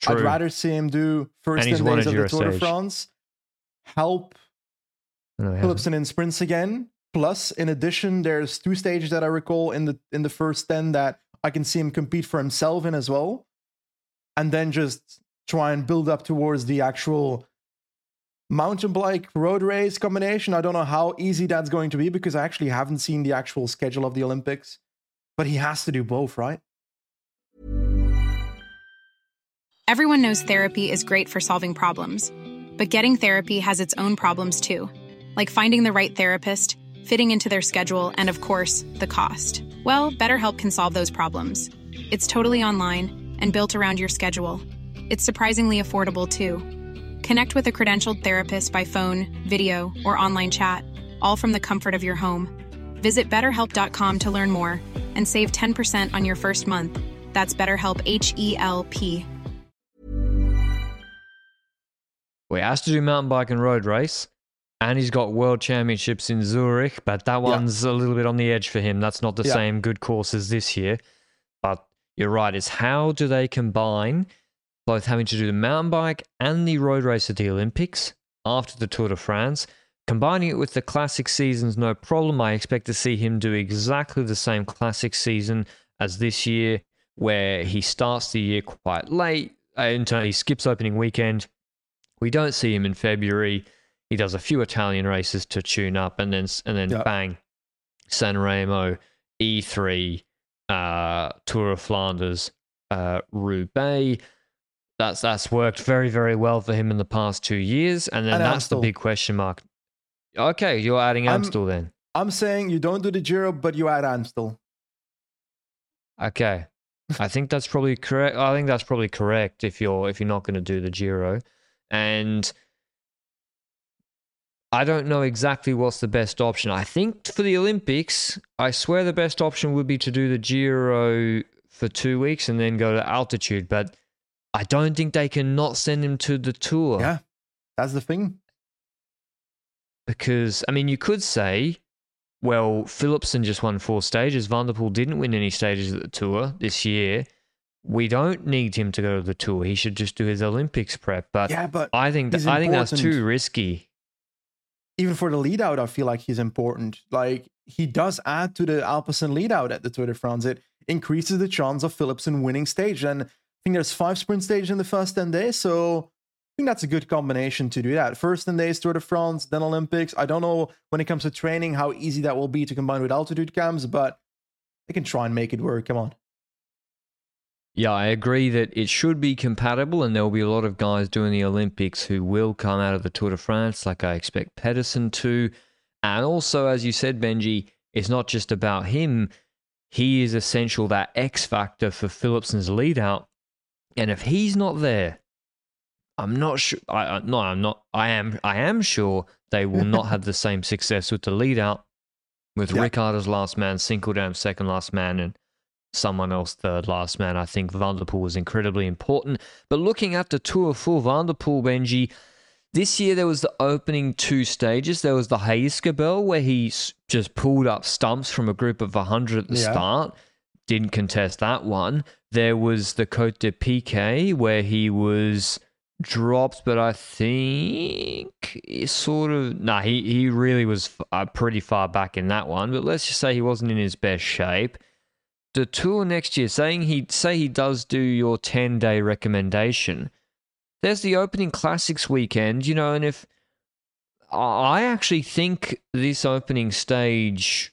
True. I'd rather see him do first ten days of the Tour de France, help no, Philipsen in sprints again. Plus, in addition, there's two stages that I recall in the in the first ten that I can see him compete for himself in as well. And then just try and build up towards the actual mountain bike road race combination. I don't know how easy that's going to be, because I actually haven't seen the actual schedule of the Olympics. But he has to do both, right? Everyone knows therapy is great for solving problems, but getting therapy has its own problems too, like finding the right therapist, fitting into their schedule, and of course, the cost. Well, BetterHelp can solve those problems. It's totally online and built around your schedule. It's surprisingly affordable too. Connect with a credentialed therapist by phone, video, or online chat, all from the comfort of your home. Visit better help dot com to learn more and save ten percent on your first month. That's BetterHelp, H E L P. We asked to do mountain bike and road race, and he's got world championships in Zurich, but that one's yeah. a little bit on the edge for him. That's not the yeah. same good course as this year. But you're right, it's how do they combine both having to do the mountain bike and the road race at the Olympics after the Tour de France, combining it with the classic season's no problem. I expect to see him do exactly the same classic season as this year, where he starts the year quite late, and he skips opening weekend. We don't see him in February. He does a few Italian races to tune up, and then and then yep. bang, Sanremo, E three, uh, Tour of Flanders, uh, Roubaix. That's that's worked very, very well for him in the past two years, and then and that's Amstel. The big question mark. Okay, you're adding Amstel I'm, then. I'm saying you don't do the Giro, but you add Amstel. Okay. I think that's probably correct. I think that's probably correct if you're if you're not going to do the Giro. And I don't know exactly what's the best option. I think for the Olympics, I swear the best option would be to do the Giro for two weeks and then go to altitude. But I don't think they can not send him to the Tour. Yeah, that's the thing. Because, I mean, you could say, well, Philipsen just won four stages. Van der Poel didn't win any stages at the Tour this year. We don't need him to go to the Tour. He should just do his Olympics prep. But, yeah, but I think th- I think that's too risky. Even for the lead out, I feel like he's important. Like, he does add to the Alpecin lead out at the Tour de France. It increases the chance of Philipsen winning stage. And I think there's five sprint stages in the first ten days. So I think that's a good combination to do that. First ten days, Tour de France, then Olympics. I don't know when it comes to training how easy that will be to combine with altitude camps, but they can try and make it work. Come on. Yeah, I agree that it should be compatible, and there will be a lot of guys doing the Olympics who will come out of the Tour de France, like I expect Pedersen to. And also, as you said, Benji, it's not just about him. He is essential, that X factor for Philipsen's lead out. And if he's not there, I'm not sure. I, no, I'm not. I am. I am sure they will not have the same success with the lead out, with yeah. Rickard as last man, Sinkeldam second last man, and someone else third last man. I think Van der Poel was incredibly important. But looking at the Tour for Van der Poel, Benji, this year there was the opening two stages. There was the Heijskabel, where he just pulled up stumps from a group of one hundred at the yeah. start. Didn't contest that one. There was the Côte de Piquet, where he was dropped, but I think it sort of... Nah, he, he really was uh, pretty far back in that one. But let's just say he wasn't in his best shape. The Tour next year, saying he say he does do your ten-day recommendation. There's the opening classics weekend, you know, and if I actually think this opening stage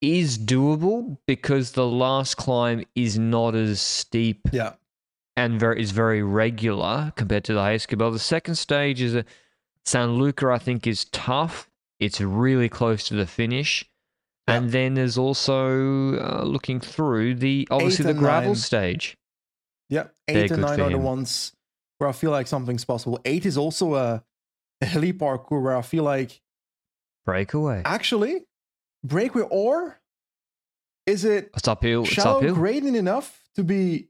is doable because the last climb is not as steep yeah. and very, is very regular compared to the Heijskabel. The second stage is a San Luca, I think, is tough. It's really close to the finish. And then there's also uh, looking through the obviously the gravel nine. Stage. Yeah, eight and nine are the ones where I feel like something's possible. Eight is also a, a hilly parkour where I feel like breakaway. Actually, breakaway or is it it's uphill? It's shallow uphill. Gradient enough to be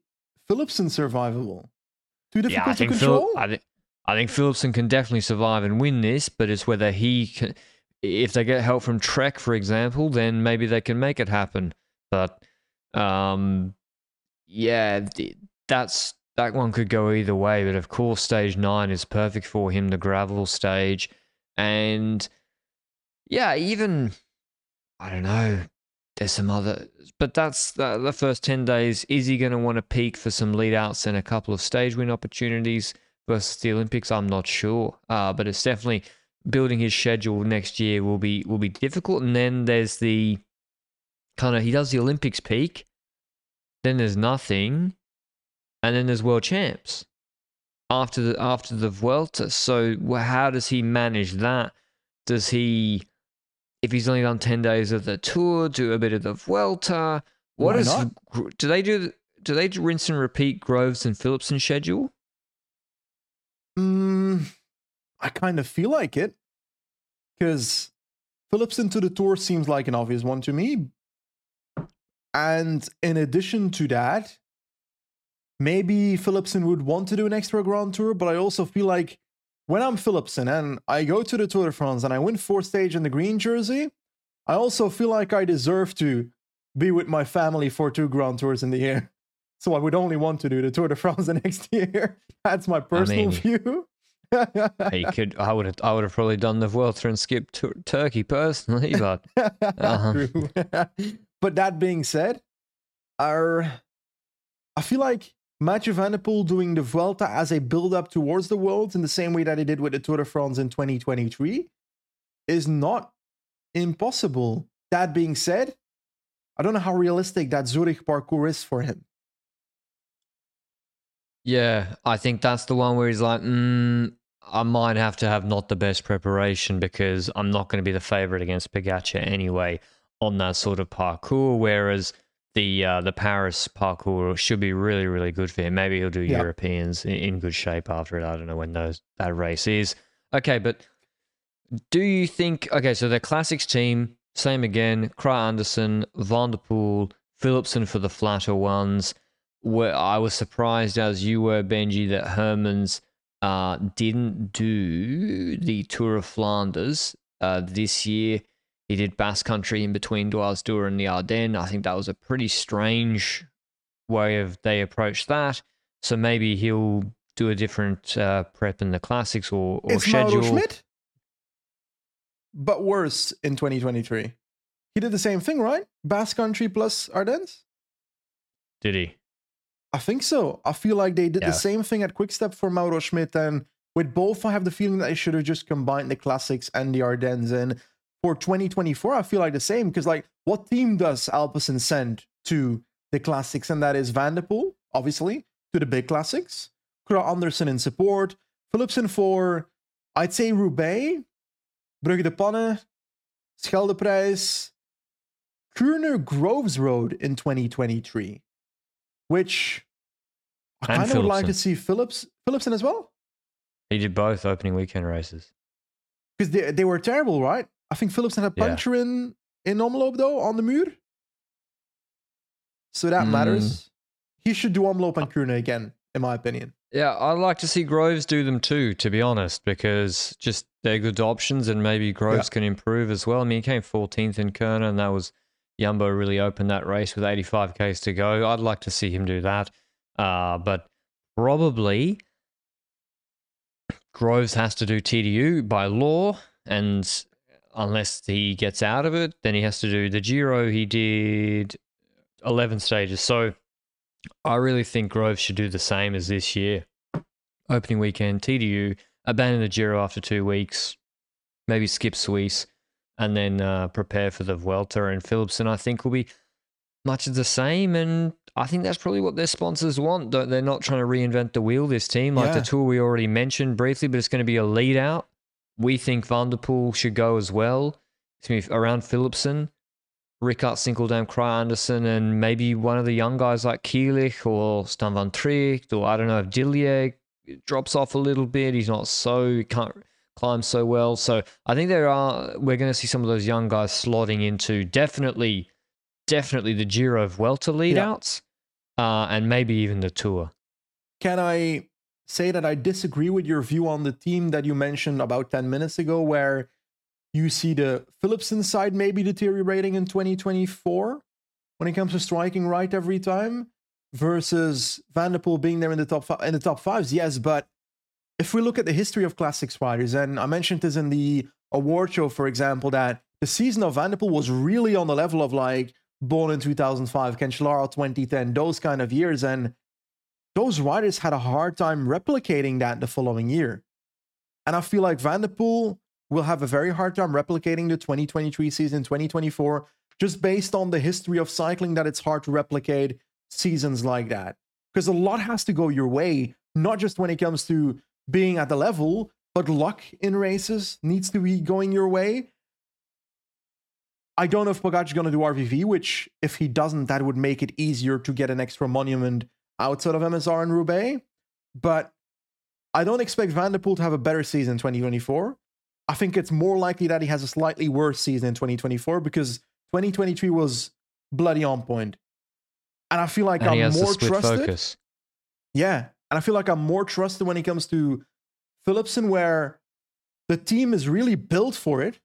Philipsen survivable? Too difficult yeah, I think to control. Phil- I think I think Philipsen can definitely survive and win this, but it's whether he can. If they get help from Trek, for example, then maybe they can make it happen. But, um, yeah, that's that one could go either way. But, of course, stage nine is perfect for him, the gravel stage. And, yeah, even, I don't know, there's some other... But that's the, the first ten days. Is he going to want to peak for some lead-outs and a couple of stage win opportunities versus the Olympics? I'm not sure. Uh, but it's definitely... Building his schedule next year will be will be difficult. And then there's the kind of, he does the Olympics peak, then there's nothing, and then there's World Champs after the after the Vuelta. So how does he manage that? Does he, if he's only done ten days of the Tour, do a bit of the Vuelta? What Why is not? do they do do they rinse and repeat Groves and Philipsen schedule? Mm, I kind of feel like it, because Philipsen to the Tour seems like an obvious one to me. And in addition to that, maybe Philipsen would want to do an extra Grand Tour, but I also feel like when I'm Philipsen and I go to the Tour de France and I win fourth stage in the green jersey, I also feel like I deserve to be with my family for two Grand Tours in the year. So I would only want to do the Tour de France the next year. That's my personal I mean, view. I could, I would have, I would have probably done the Vuelta and skipped tur- Turkey personally, but. Um. But that being said, our, I feel like Mathieu van der Poel doing the Vuelta as a build-up towards the Worlds in the same way that he did with the Tour de France in twenty twenty-three is not impossible. That being said, I don't know how realistic that Zurich parcours is for him. Yeah, I think that's the one where he's like, mm, I might have to have not the best preparation because I'm not going to be the favourite against Pogacar anyway on that sort of parkour, whereas the uh, the Paris parkour should be really, really good for him. Maybe he'll do yeah. Europeans in, in good shape after it. I don't know when those that race is. Okay, but do you think... Okay, so the Classics team, same again, Kragh Andersen, Van der Poel, Philipsen for the flatter ones. Where I was surprised, as you were, Benji, that Hermans uh, didn't do the Tour of Flanders uh, this year. He did Basque Country in between Doisdour and the Ardennes. I think that was a pretty strange way of they approached that. So maybe he'll do a different uh, prep in the Classics or, or it's schedule. Mauro Schmidt, but worse in twenty twenty-three. He did the same thing, right? Basque Country plus Ardennes? Did he? I think so. I feel like they did yeah. the same thing at Quick-Step for Mauro Schmidt, and with both, I have the feeling that they should have just combined the Classics and the Ardennes. And for twenty twenty-four, I feel like the same, because like, what team does Alpecin send to the Classics? And that is Van der Poel, obviously, to the big Classics. Kragh Andersen in support. Philipsen for, I'd say, Roubaix, Brugge de Panne, Scheldeprijs, Caden Groves Road in twenty twenty-three. Which I kind of would like to see Philips, Philipsen as well. He did both opening weekend races. Because they, they were terrible, right? I think Philipsen had a puncture yeah. in, in Omloop, though, on the Muur. So that mm. matters. He should do Omloop and Kuurne again, in my opinion. Yeah, I'd like to see Groves do them too, to be honest, because just they're good options and maybe Groves yeah. can improve as well. I mean, he came fourteenth in Kuurne and that was... Jumbo really opened that race with eighty-five kays to go. I'd like to see him do that. Uh, but probably Groves has to do T D U by law, and unless he gets out of it, then he has to do the Giro. He did eleven stages. So I really think Groves should do the same as this year. Opening weekend, T D U, abandon the Giro after two weeks, maybe skip Suisse, and then uh, prepare for the Vuelta. And Philipsen, I think, will be much of the same. And I think that's probably what their sponsors want. They're not trying to reinvent the wheel, this team, like yeah. the tour we already mentioned briefly, but it's going to be a lead out. We think Van der Poel should go as well. It's going to be around Philipsen, Rickard, Sinkeldam, Kragh Andersen, and maybe one of the young guys like Kielich or Stan van Tricht, or I don't know if Dillier drops off a little bit. He's not so... He can't... climb so well. So I think there are, we're going to see some of those young guys slotting into definitely, definitely the Giro of Vuelta leadouts yeah. uh, and maybe even the Tour. Can I say that I disagree with your view on the team that you mentioned about ten minutes ago, where you see the Philipsen side maybe deteriorating in twenty twenty-four when it comes to striking right every time versus Van der Poel being there in the top fi- in the top fives? Yes, but if we look at the history of Classics riders, and I mentioned this in the award show, for example, that the season of Van der Poel was really on the level of like Bonin two thousand five, Cancellara twenty ten, those kind of years. And those riders had a hard time replicating that the following year. And I feel like Van der Poel will have a very hard time replicating the twenty twenty-three season, twenty twenty-four, just based on the history of cycling, that it's hard to replicate seasons like that. Because a lot has to go your way, not just when it comes to being at the level, but luck in races needs to be going your way. I don't know if Pogacar is going to do R V V, which if he doesn't, that would make it easier to get an extra monument outside of M S R and Roubaix. But I don't expect Van der Poel to have a better season in twenty twenty-four. I think it's more likely that he has a slightly worse season in twenty twenty-four because twenty twenty-three was bloody on point. And I feel like and I'm more trusted. Focus. Yeah. And I feel like I'm more trusted when it comes to Philipsen, where the team is really built for it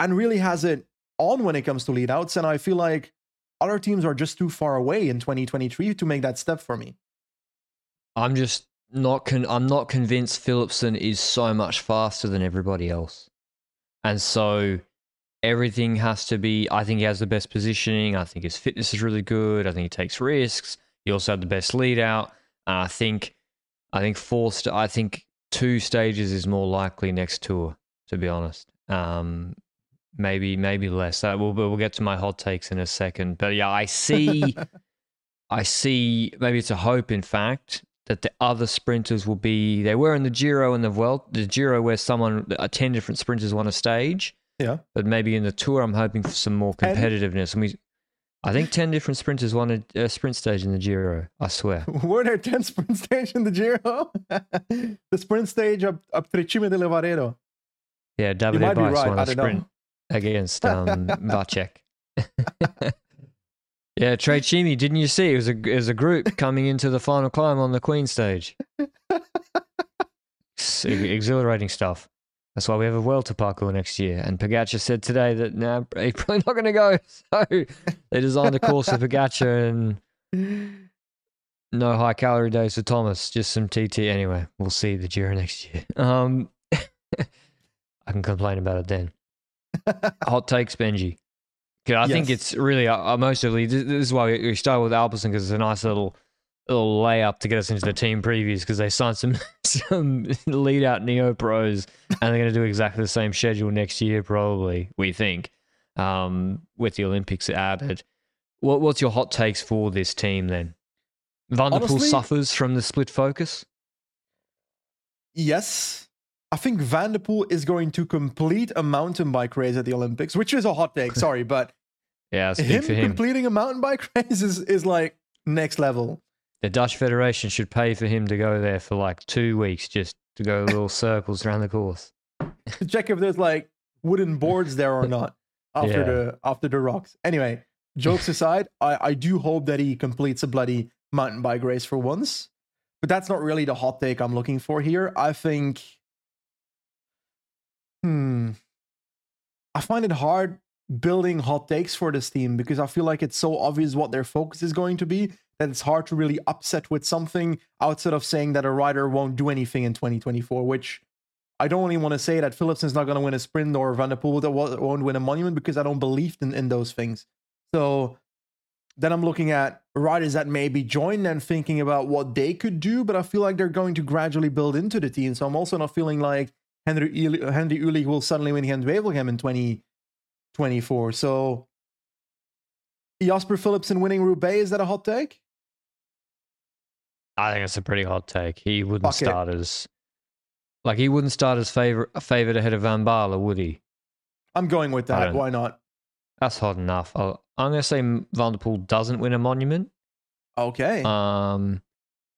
and really has it on when it comes to lead outs. And I feel like other teams are just too far away in twenty twenty-three to make that step for me. I'm just not con- I'm not convinced Philipsen is so much faster than everybody else. And so everything has to be, I think he has the best positioning. I think his fitness is really good. I think he takes risks. He also had the best lead out. Uh, I think I think four st- I think two stages is more likely next tour, to be honest. Um, maybe maybe less. That we'll we'll get to my hot takes in a second. But yeah, I see I see maybe it's a hope, in fact, that the other sprinters will be, they were in the Giro and the Vuelta, the Giro where someone, uh, ten different sprinters won a stage. Yeah. But maybe in the Tour, I'm hoping for some more competitiveness. And we, I think ten different sprinters won a, a sprint stage in the Giro, I swear. Were there ten sprint stages in the Giro? The sprint stage of, of Trecime de Levarero. Yeah, Davide Bice right. won a sprint know. against um, Vacek. Yeah, Trechimi, didn't you see? It was, a, it was a group coming into the final climb on the Queen stage. Ex- exhilarating stuff. That's why we have a Welter parkour next year. And Pogacar said today that now nah, he's probably not going to go. So they designed a course for Pogacar and no high calorie days for Thomas, just some T T. Anyway, we'll see the Giro next year. Um, I can complain about it then. Hot takes, Benji. I yes. think it's really uh, mostly, this is why we started with Alpecin, because it's a nice little little layup to get us into the team previews, because they signed some some lead out neo pros and they're going to do exactly the same schedule next year, probably, we think, um, with the Olympics added. What, what's your hot takes for this team then? Van der Poel suffers from the split focus? Yes. I think Van der Poel is going to complete a mountain bike race at the Olympics, which is a hot take, sorry, but yeah, him, him completing a mountain bike race is, is like next level. The Dutch Federation should pay for him to go there for like two weeks just to go little circles around the course. Check if there's like wooden boards there or not after yeah. the after the rocks. Anyway, jokes aside, I, I do hope that he completes a bloody mountain bike race for once, but that's not really the hot take I'm looking for here. I think... Hmm. I find it hard building hot takes for this team because I feel like it's so obvious what their focus is going to be that it's hard to really upset with something outside of saying that a rider won't do anything in twenty twenty-four, which I don't really want to say that Philipsen's not going to win a sprint or Van der Poel that won't win a monument because I don't believe in, in those things. So then I'm looking at riders that maybe join and thinking about what they could do, but I feel like they're going to gradually build into the team. So I'm also not feeling like Henry Ulich, Henry Ulich will suddenly win Gent-Wevelgem in twenty twenty-four. So, Jasper Philipsen winning Roubaix, is that a hot take? I think it's a pretty hot take. He wouldn't Fuck start it. as... Like, he wouldn't start as favor, favored ahead of Van Baarle, would he? I'm going with that. Why not? That's hot enough. I'll, I'm going to say Van der Poel doesn't win a monument. Okay. Um...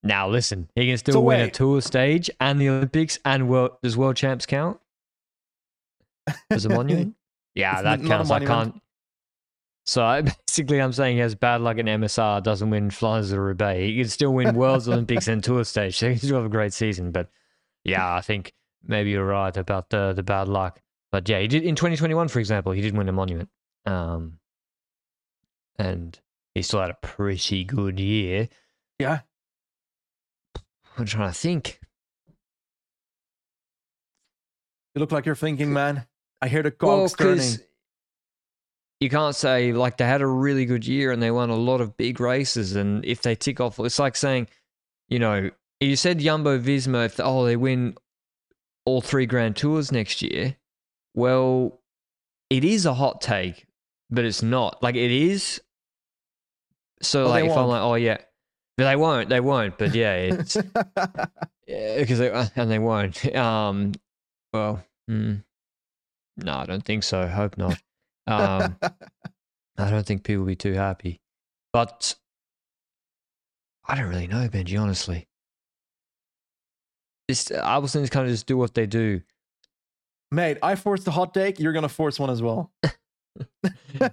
Now, listen, he can still so win wait. a tour stage and the Olympics and world. Does world champs count as a monument? Yeah, that counts. I can't. So I, basically, I'm saying he has bad luck in M S R, doesn't win Flanders or Roubaix. He can still win Worlds, Olympics, and tour stage. So he can still have a great season. But yeah, I think maybe you're right about the, the bad luck. But yeah, he did in twenty twenty-one, for example, he did win a monument. Um, and he still had a pretty good year. Yeah. I'm trying to think. You look like you're thinking, man. I hear the cogs turning. Well, you can't say, like, they had a really good year and they won a lot of big races. And if they tick off, it's like saying, you know, you said Jumbo Visma, if, oh, they win all three Grand Tours next year. Well, it is a hot take, but it's not. Like, it is. So, well, like, if won't. I'm like, oh, yeah. But they won't, they won't, but yeah, it's, yeah, because they, and they won't. Um, well, mm, no, I don't think so. Hope not. Um, I don't think people will be too happy, but I don't really know, Benji, honestly. Just Alpecin's kind of just do what they do. Mate, I forced the hot take. You're gonna force one as well.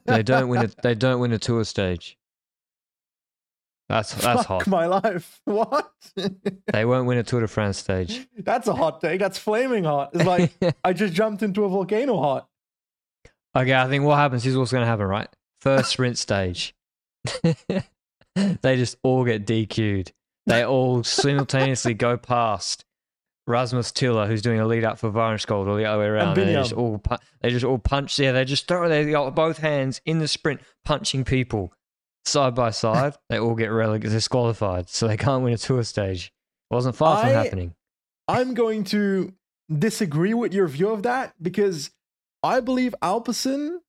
They don't win. A, they don't win a tour stage. That's that's Fuck hot. My life. What? They won't win a Tour de France stage. That's a hot take. That's flaming hot. It's like I just jumped into a volcano hot. Okay, I think what happens is what's going to happen, right? First sprint stage, they just all get D Q'd. They all simultaneously go past Rasmus Tiller, who's doing a lead up for Varenskold, or the other way around. And and they just all pu- they just all punch. Yeah, they just throw they got both hands in the sprint, punching people. Side by side, they all get relegated, disqualified, so they can't win a tour stage. It wasn't far from I, happening. I'm going to disagree with your view of that because I believe Alpecin,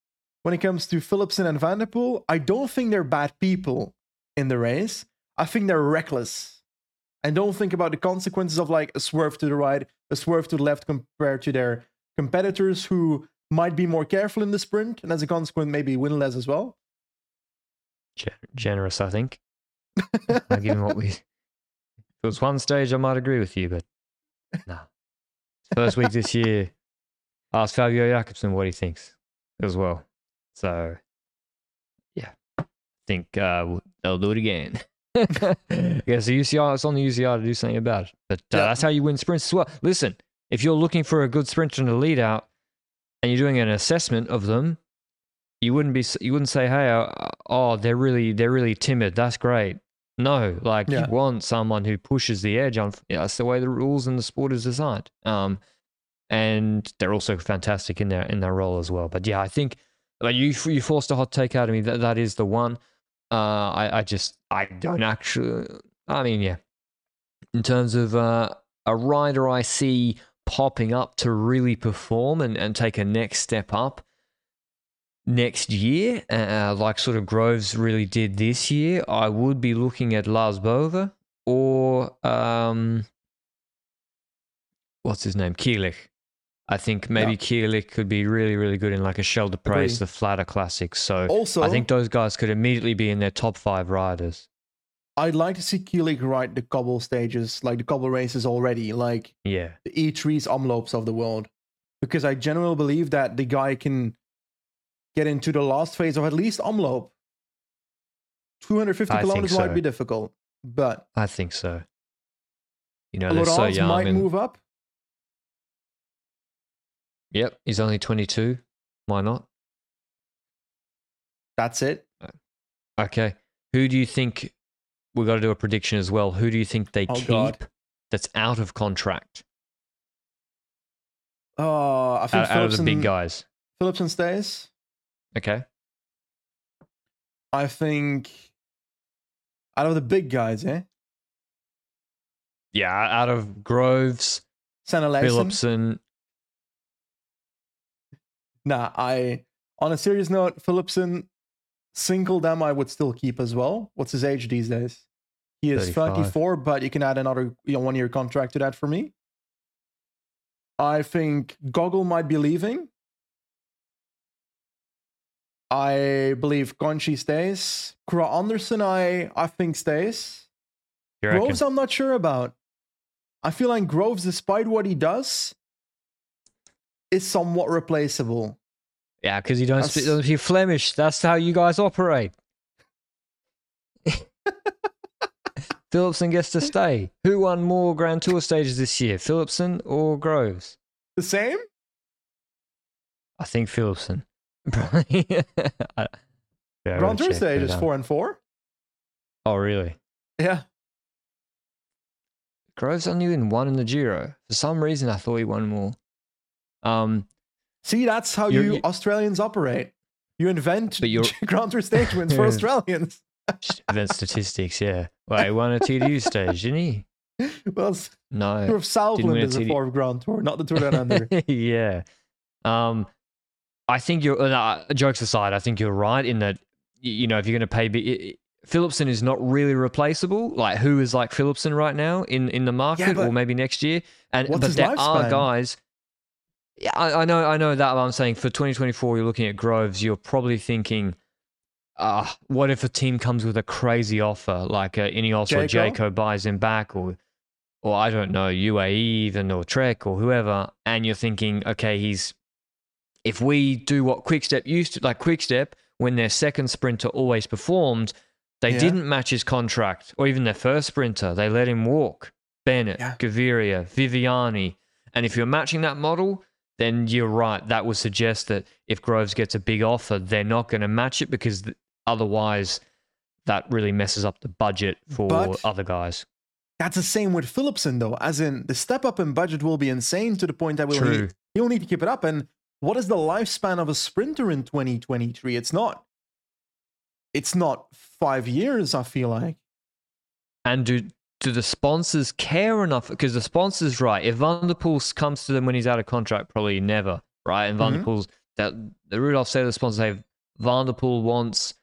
when it comes to Philipsen and Van der Poel, I don't think they're bad people in the race. I think they're reckless and don't think about the consequences of like a swerve to the right, a swerve to the left compared to their competitors who might be more careful in the sprint and as a consequence maybe win less as well. Generous, I think. I'll give him what we. If it was one stage, I might agree with you, but no. Nah. First week this year, asked Fabio Jakobsen what he thinks as well. So, yeah, I think uh, they'll do it again. Yeah, so U C I, it's on the U C I to do something about it. But uh, yeah. That's how you win sprints as well. Listen, if you're looking for a good sprinter in the lead out and you're doing an assessment of them, You wouldn't be. You wouldn't say, "Hey, oh, oh, they're really, they're really timid. That's great." No, like yeah. you want someone who pushes the edge. On you know, that's the way the rules and the sport is designed. Um, and they're also fantastic in their in their role as well. But yeah, I think like you you forced a hot take out of me. That that is the one. Uh, I I just I don't actually. I mean, yeah. In terms of uh, a rider, I see popping up to really perform and, and take a next step up. Next year, uh, like sort of Groves really did this year, I would be looking at Lars Bova or um, what's his name, Kielich. I think maybe yeah. Kielich could be really, really good in like a Shell de Preez, the Flatter Classic. So also, I think those guys could immediately be in their top five riders. I'd like to see Kielich ride the cobble stages, like the cobble races already, like yeah, the E three's Omloops of the world, because I generally believe that the guy can get into the last phase of at least Omloop. two hundred fifty I kilometers so. might be difficult, but I think so. You know, they're so young. Might and... move up. Yep, he's only twenty-two. Why not? That's it. Okay, who do you think we've got to do a prediction as well? Who do you think they oh, keep God. that's out of contract? Oh, I think out, out of the big guys. Philipsen stays. Okay. I think out of the big guys, eh? Yeah, out of Groves, Philipsen. Nah, I, on a serious note, Philipsen, Sinkeldam I would still keep as well. What's his age these days? He is thirty-five. thirty-four, but you can add another you know, one-year contract to that for me. I think Gogol might be leaving. I believe Conchi stays. Kragh Andersen, I, I think, stays. You Groves, reckon? I'm not sure about. I feel like Groves, despite what he does, is somewhat replaceable. Yeah, because you don't speak, don't speak Flemish. That's how you guys operate. Philipsen gets to stay. Who won more Grand Tour stages this year, Philipsen or Groves? The same? I think Philipsen. Probably. I, yeah, Grand Tour stage is four and four. Oh, really? Yeah. Groves only won one in the Giro. For some reason, I thought he won more. Um, See, that's how you Australians operate. You invent Grand Tour stage wins for Australians. Invent statistics, yeah. Well, he won a T D U stage, didn't he? Well, no. Tour of Southland is a form of Grand Tour, not the Tour Down Under. Yeah. Um. I think you're, uh, jokes aside, I think you're right in that, you know, if you're going to pay, it, it, Philipsen is not really replaceable. Like, who is like Philipsen right now in, in the market yeah, or maybe next year? And But there lifespan? are guys, yeah, I, I know I know that, but I'm saying for twenty twenty-four, you're looking at Groves, you're probably thinking, uh, what if a team comes with a crazy offer, like uh, Ineos Jaco? or Jaco buys him back or or I don't know, U A E even, or Trek, or whoever, and you're thinking, okay, he's, if we do what Quick-Step used to, like Quick-Step, when their second sprinter always performed, they yeah. didn't match his contract, or even their first sprinter, they let him walk. Bennett, yeah. Gaviria, Viviani. And if you're matching that model, then you're right. That would suggest that if Groves gets a big offer, they're not going to match it, because th- otherwise that really messes up the budget for but other guys. That's the same with Philipsen, though, as in the step up in budget will be insane to the point that we'll need, he'll need to keep it up. And what is the lifespan of a sprinter in twenty twenty-three? It's not, it's not five years, I feel like. And do do the sponsors care enough? Because the sponsors, right, if Van der Poel comes to them when he's out of contract, probably never, right? And Van mm-hmm. der Poel's, that, the Rudolph said to the sponsors, hey, Van der Poel wants,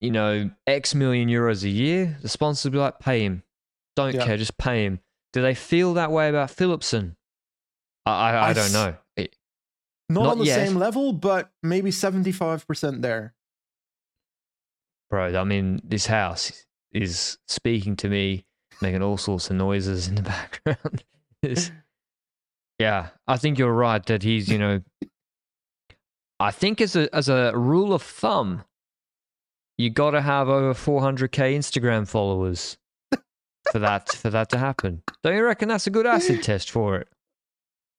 you know, X million euros a year. The sponsors will be like, pay him. Don't yeah. care, just pay him. Do they feel that way about Philipsen? I, I, I don't know. It, not, not on the yet. same level, but maybe seventy-five percent there. Bro, I mean, this house is speaking to me, making all sorts of noises in the background. Yeah, I think you're right that he's, you know, I think as a as a rule of thumb, you got to have over four hundred k Instagram followers for that for that to happen. Don't you reckon that's a good acid test for it?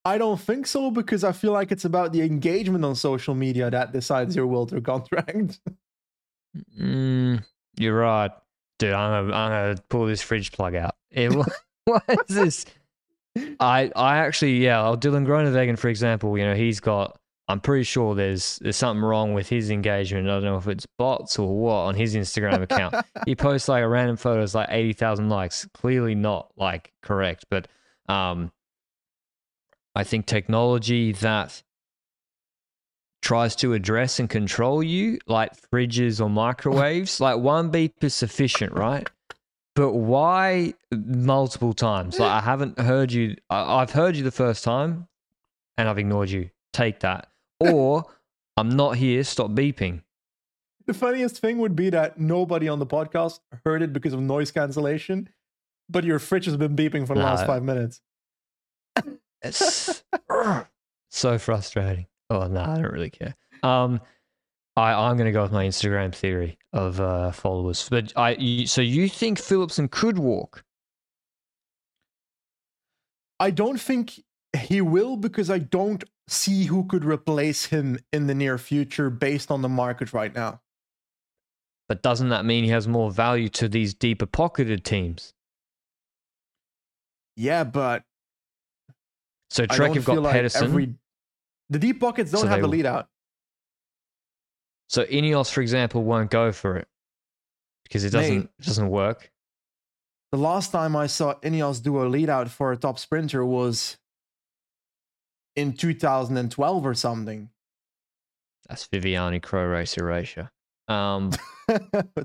I don't think so, because I feel like it's about the engagement on social media that decides your will to contract. Mm, you're right. Dude, I'm gonna, I'm gonna pull this fridge plug out. It, what, what is this? I I actually, yeah, Dylan Groenewegen, for example, you know, he's got, I'm pretty sure there's there's something wrong with his engagement. I don't know if it's bots or what on his Instagram account. He posts like a random photo, it's like eighty thousand likes. Clearly not like correct, but um, I think technology that tries to address and control you, like fridges or microwaves, like one beep is sufficient, right? But why multiple times? Like, I haven't heard you. I, I've heard you the first time and I've ignored you. Take that. Or I'm not here. Stop beeping. The funniest thing would be that nobody on the podcast heard it because of noise cancellation, but your fridge has been beeping for the no, last five minutes. It's so frustrating. Oh, no, I don't really care. Um, I, I'm going to go with my Instagram theory of uh, followers. But I, you, so you think Philipsen could walk? I don't think he will, because I don't see who could replace him in the near future based on the market right now. But doesn't that mean he has more value to these deeper-pocketed teams? Yeah, but... So Trek have got like Pedersen... Every- The deep pockets don't so have the lead out. So Ineos, for example, won't go for it because it doesn't Mate, it doesn't work. The last time I saw Ineos do a lead out for a top sprinter was in two thousand twelve or something. That's Viviani Crow Race Erasure. Um,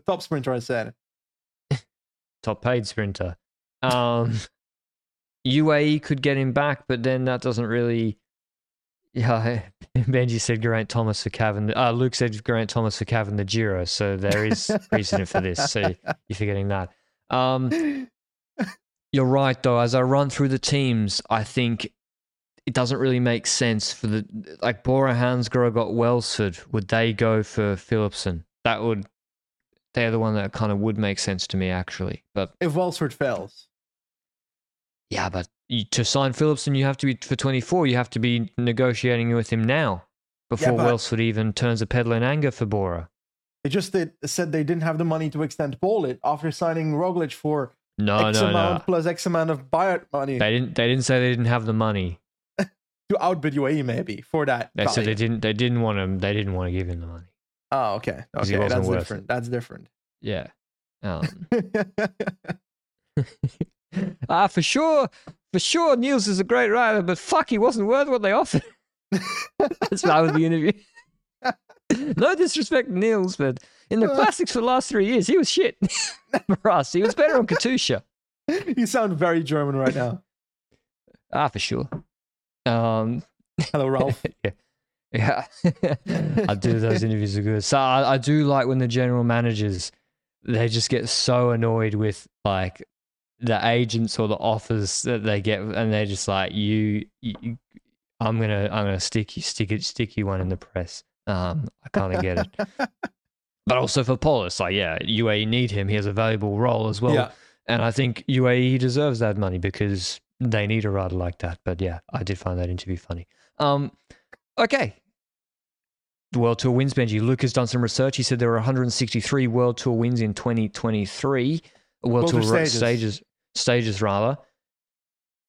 top sprinter, I said. Top paid sprinter. Um, U A E could get him back, but then that doesn't really... Yeah, Benji said Geraint Thomas for Cavan. Uh, Luke said Geraint Thomas for Cavan the Giro. So there is precedent for this. So you're forgetting that. Um, you're right, though. As I run through the teams, I think it doesn't really make sense for the like Bora Hansgrohe got Welsford. Would they go for Philipsen? That would. They're the one that kind of would make sense to me, actually. But if Welsford fails, yeah, but. To sign Philipsen, you have to be, for twenty-four, you have to be negotiating with him now before yeah, Welsford even turns a pedal in anger for Bora. They just did, said they didn't have the money to extend Polit after signing Roglic for no, X no, amount no. plus X amount of buyout money. They didn't They didn't say they didn't have the money. To outbid U A E maybe for that. They value. said they didn't They didn't want him. They didn't want to give him the money. Oh, okay. Okay, that's different. It. That's different. Yeah. Um. Ah, for sure. For sure, Niels is a great rider, but fuck, he wasn't worth what they offered. That's why I was the interview. No disrespect to Niels, but in the classics for the last three years, he was shit for us. He was better on Katusha. You sound very German right now. Ah, for sure. Um, Hello, Ralph. Yeah. Yeah. I do, those interviews are good. So I, I do like when the general managers, they just get so annoyed with like, the agents or the offers that they get, and they're just like, you, you I'm gonna I'm gonna stick you stick it stick you one in the press. Um, I kind of get it. But also for Paul, it's like, yeah, U A E need him. He has a valuable role as well. Yeah. And I think U A E deserves that money because they need a rider like that. But yeah, I did find that interview funny. Um, okay. The World Tour wins, Benji. Luke has done some research. He said there were one hundred sixty-three World Tour wins in twenty twenty-three. World Tour stages. stages, stages rather.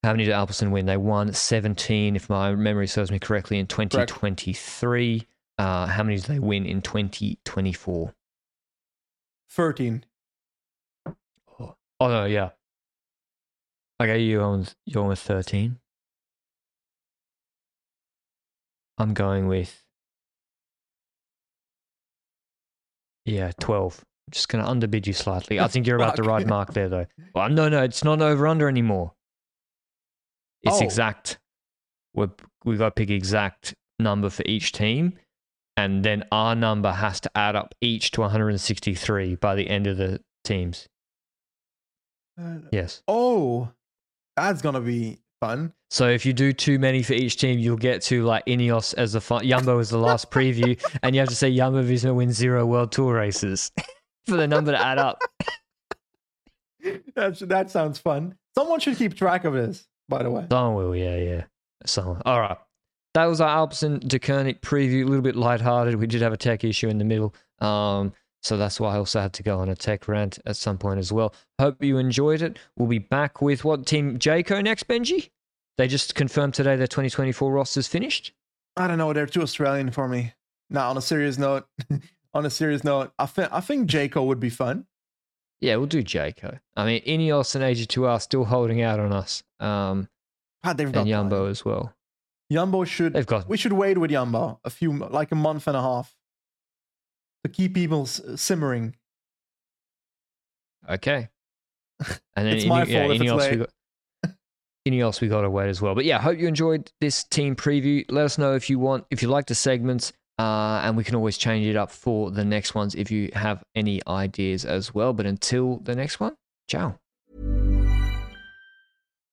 How many did Alpecin win? They won seventeen, if my memory serves me correctly, in twenty twenty-three. Correct. Uh, how many did they win in twenty twenty-four? thirteen. Oh, oh no, yeah. Okay, you on you're on with thirteen. I'm going with yeah twelve. I'm just gonna underbid you slightly. I think you're about the right mark there, though. Well, no, no, it's not over under anymore. It's oh. exact. We we got to pick exact number for each team. And then our number has to add up each to one hundred sixty-three by the end of the teams. Uh, yes. Oh, that's going to be fun. So if you do too many for each team, you'll get to like Ineos as the fun. Jumbo is the last preview. And you have to say Jumbo Visma wins zero World Tour races for the number to add up. That, that sounds fun. Someone should keep track of this, by the way. Someone will, yeah, yeah. Someone. All right. That was our Alpecin-Deceuninck preview, a little bit lighthearted. We did have a tech issue in the middle, um, so that's why I also had to go on a tech rant at some point as well. Hope you enjoyed it. We'll be back with what team? Jayco next, Benji? They just confirmed today their twenty twenty-four roster's finished? I don't know. They're too Australian for me. Now, on a serious note, on a serious note, I, th- I think Jayco would be fun. Yeah, we'll do Jayco. I mean, Ineos and A G two R are still holding out on us, um, God, they've got and Jumbo time. As well. Jumbo should, They've got, we should wait with Jumbo a few, like a month and a half to keep people simmering. Okay. And then it's in, my yeah, fault if it's late. We got, Ineos we got to wait as well. But yeah, hope you enjoyed this team preview. Let us know if you want, if you like the segments, uh, and we can always change it up for the next ones if you have any ideas as well. But until the next one, ciao.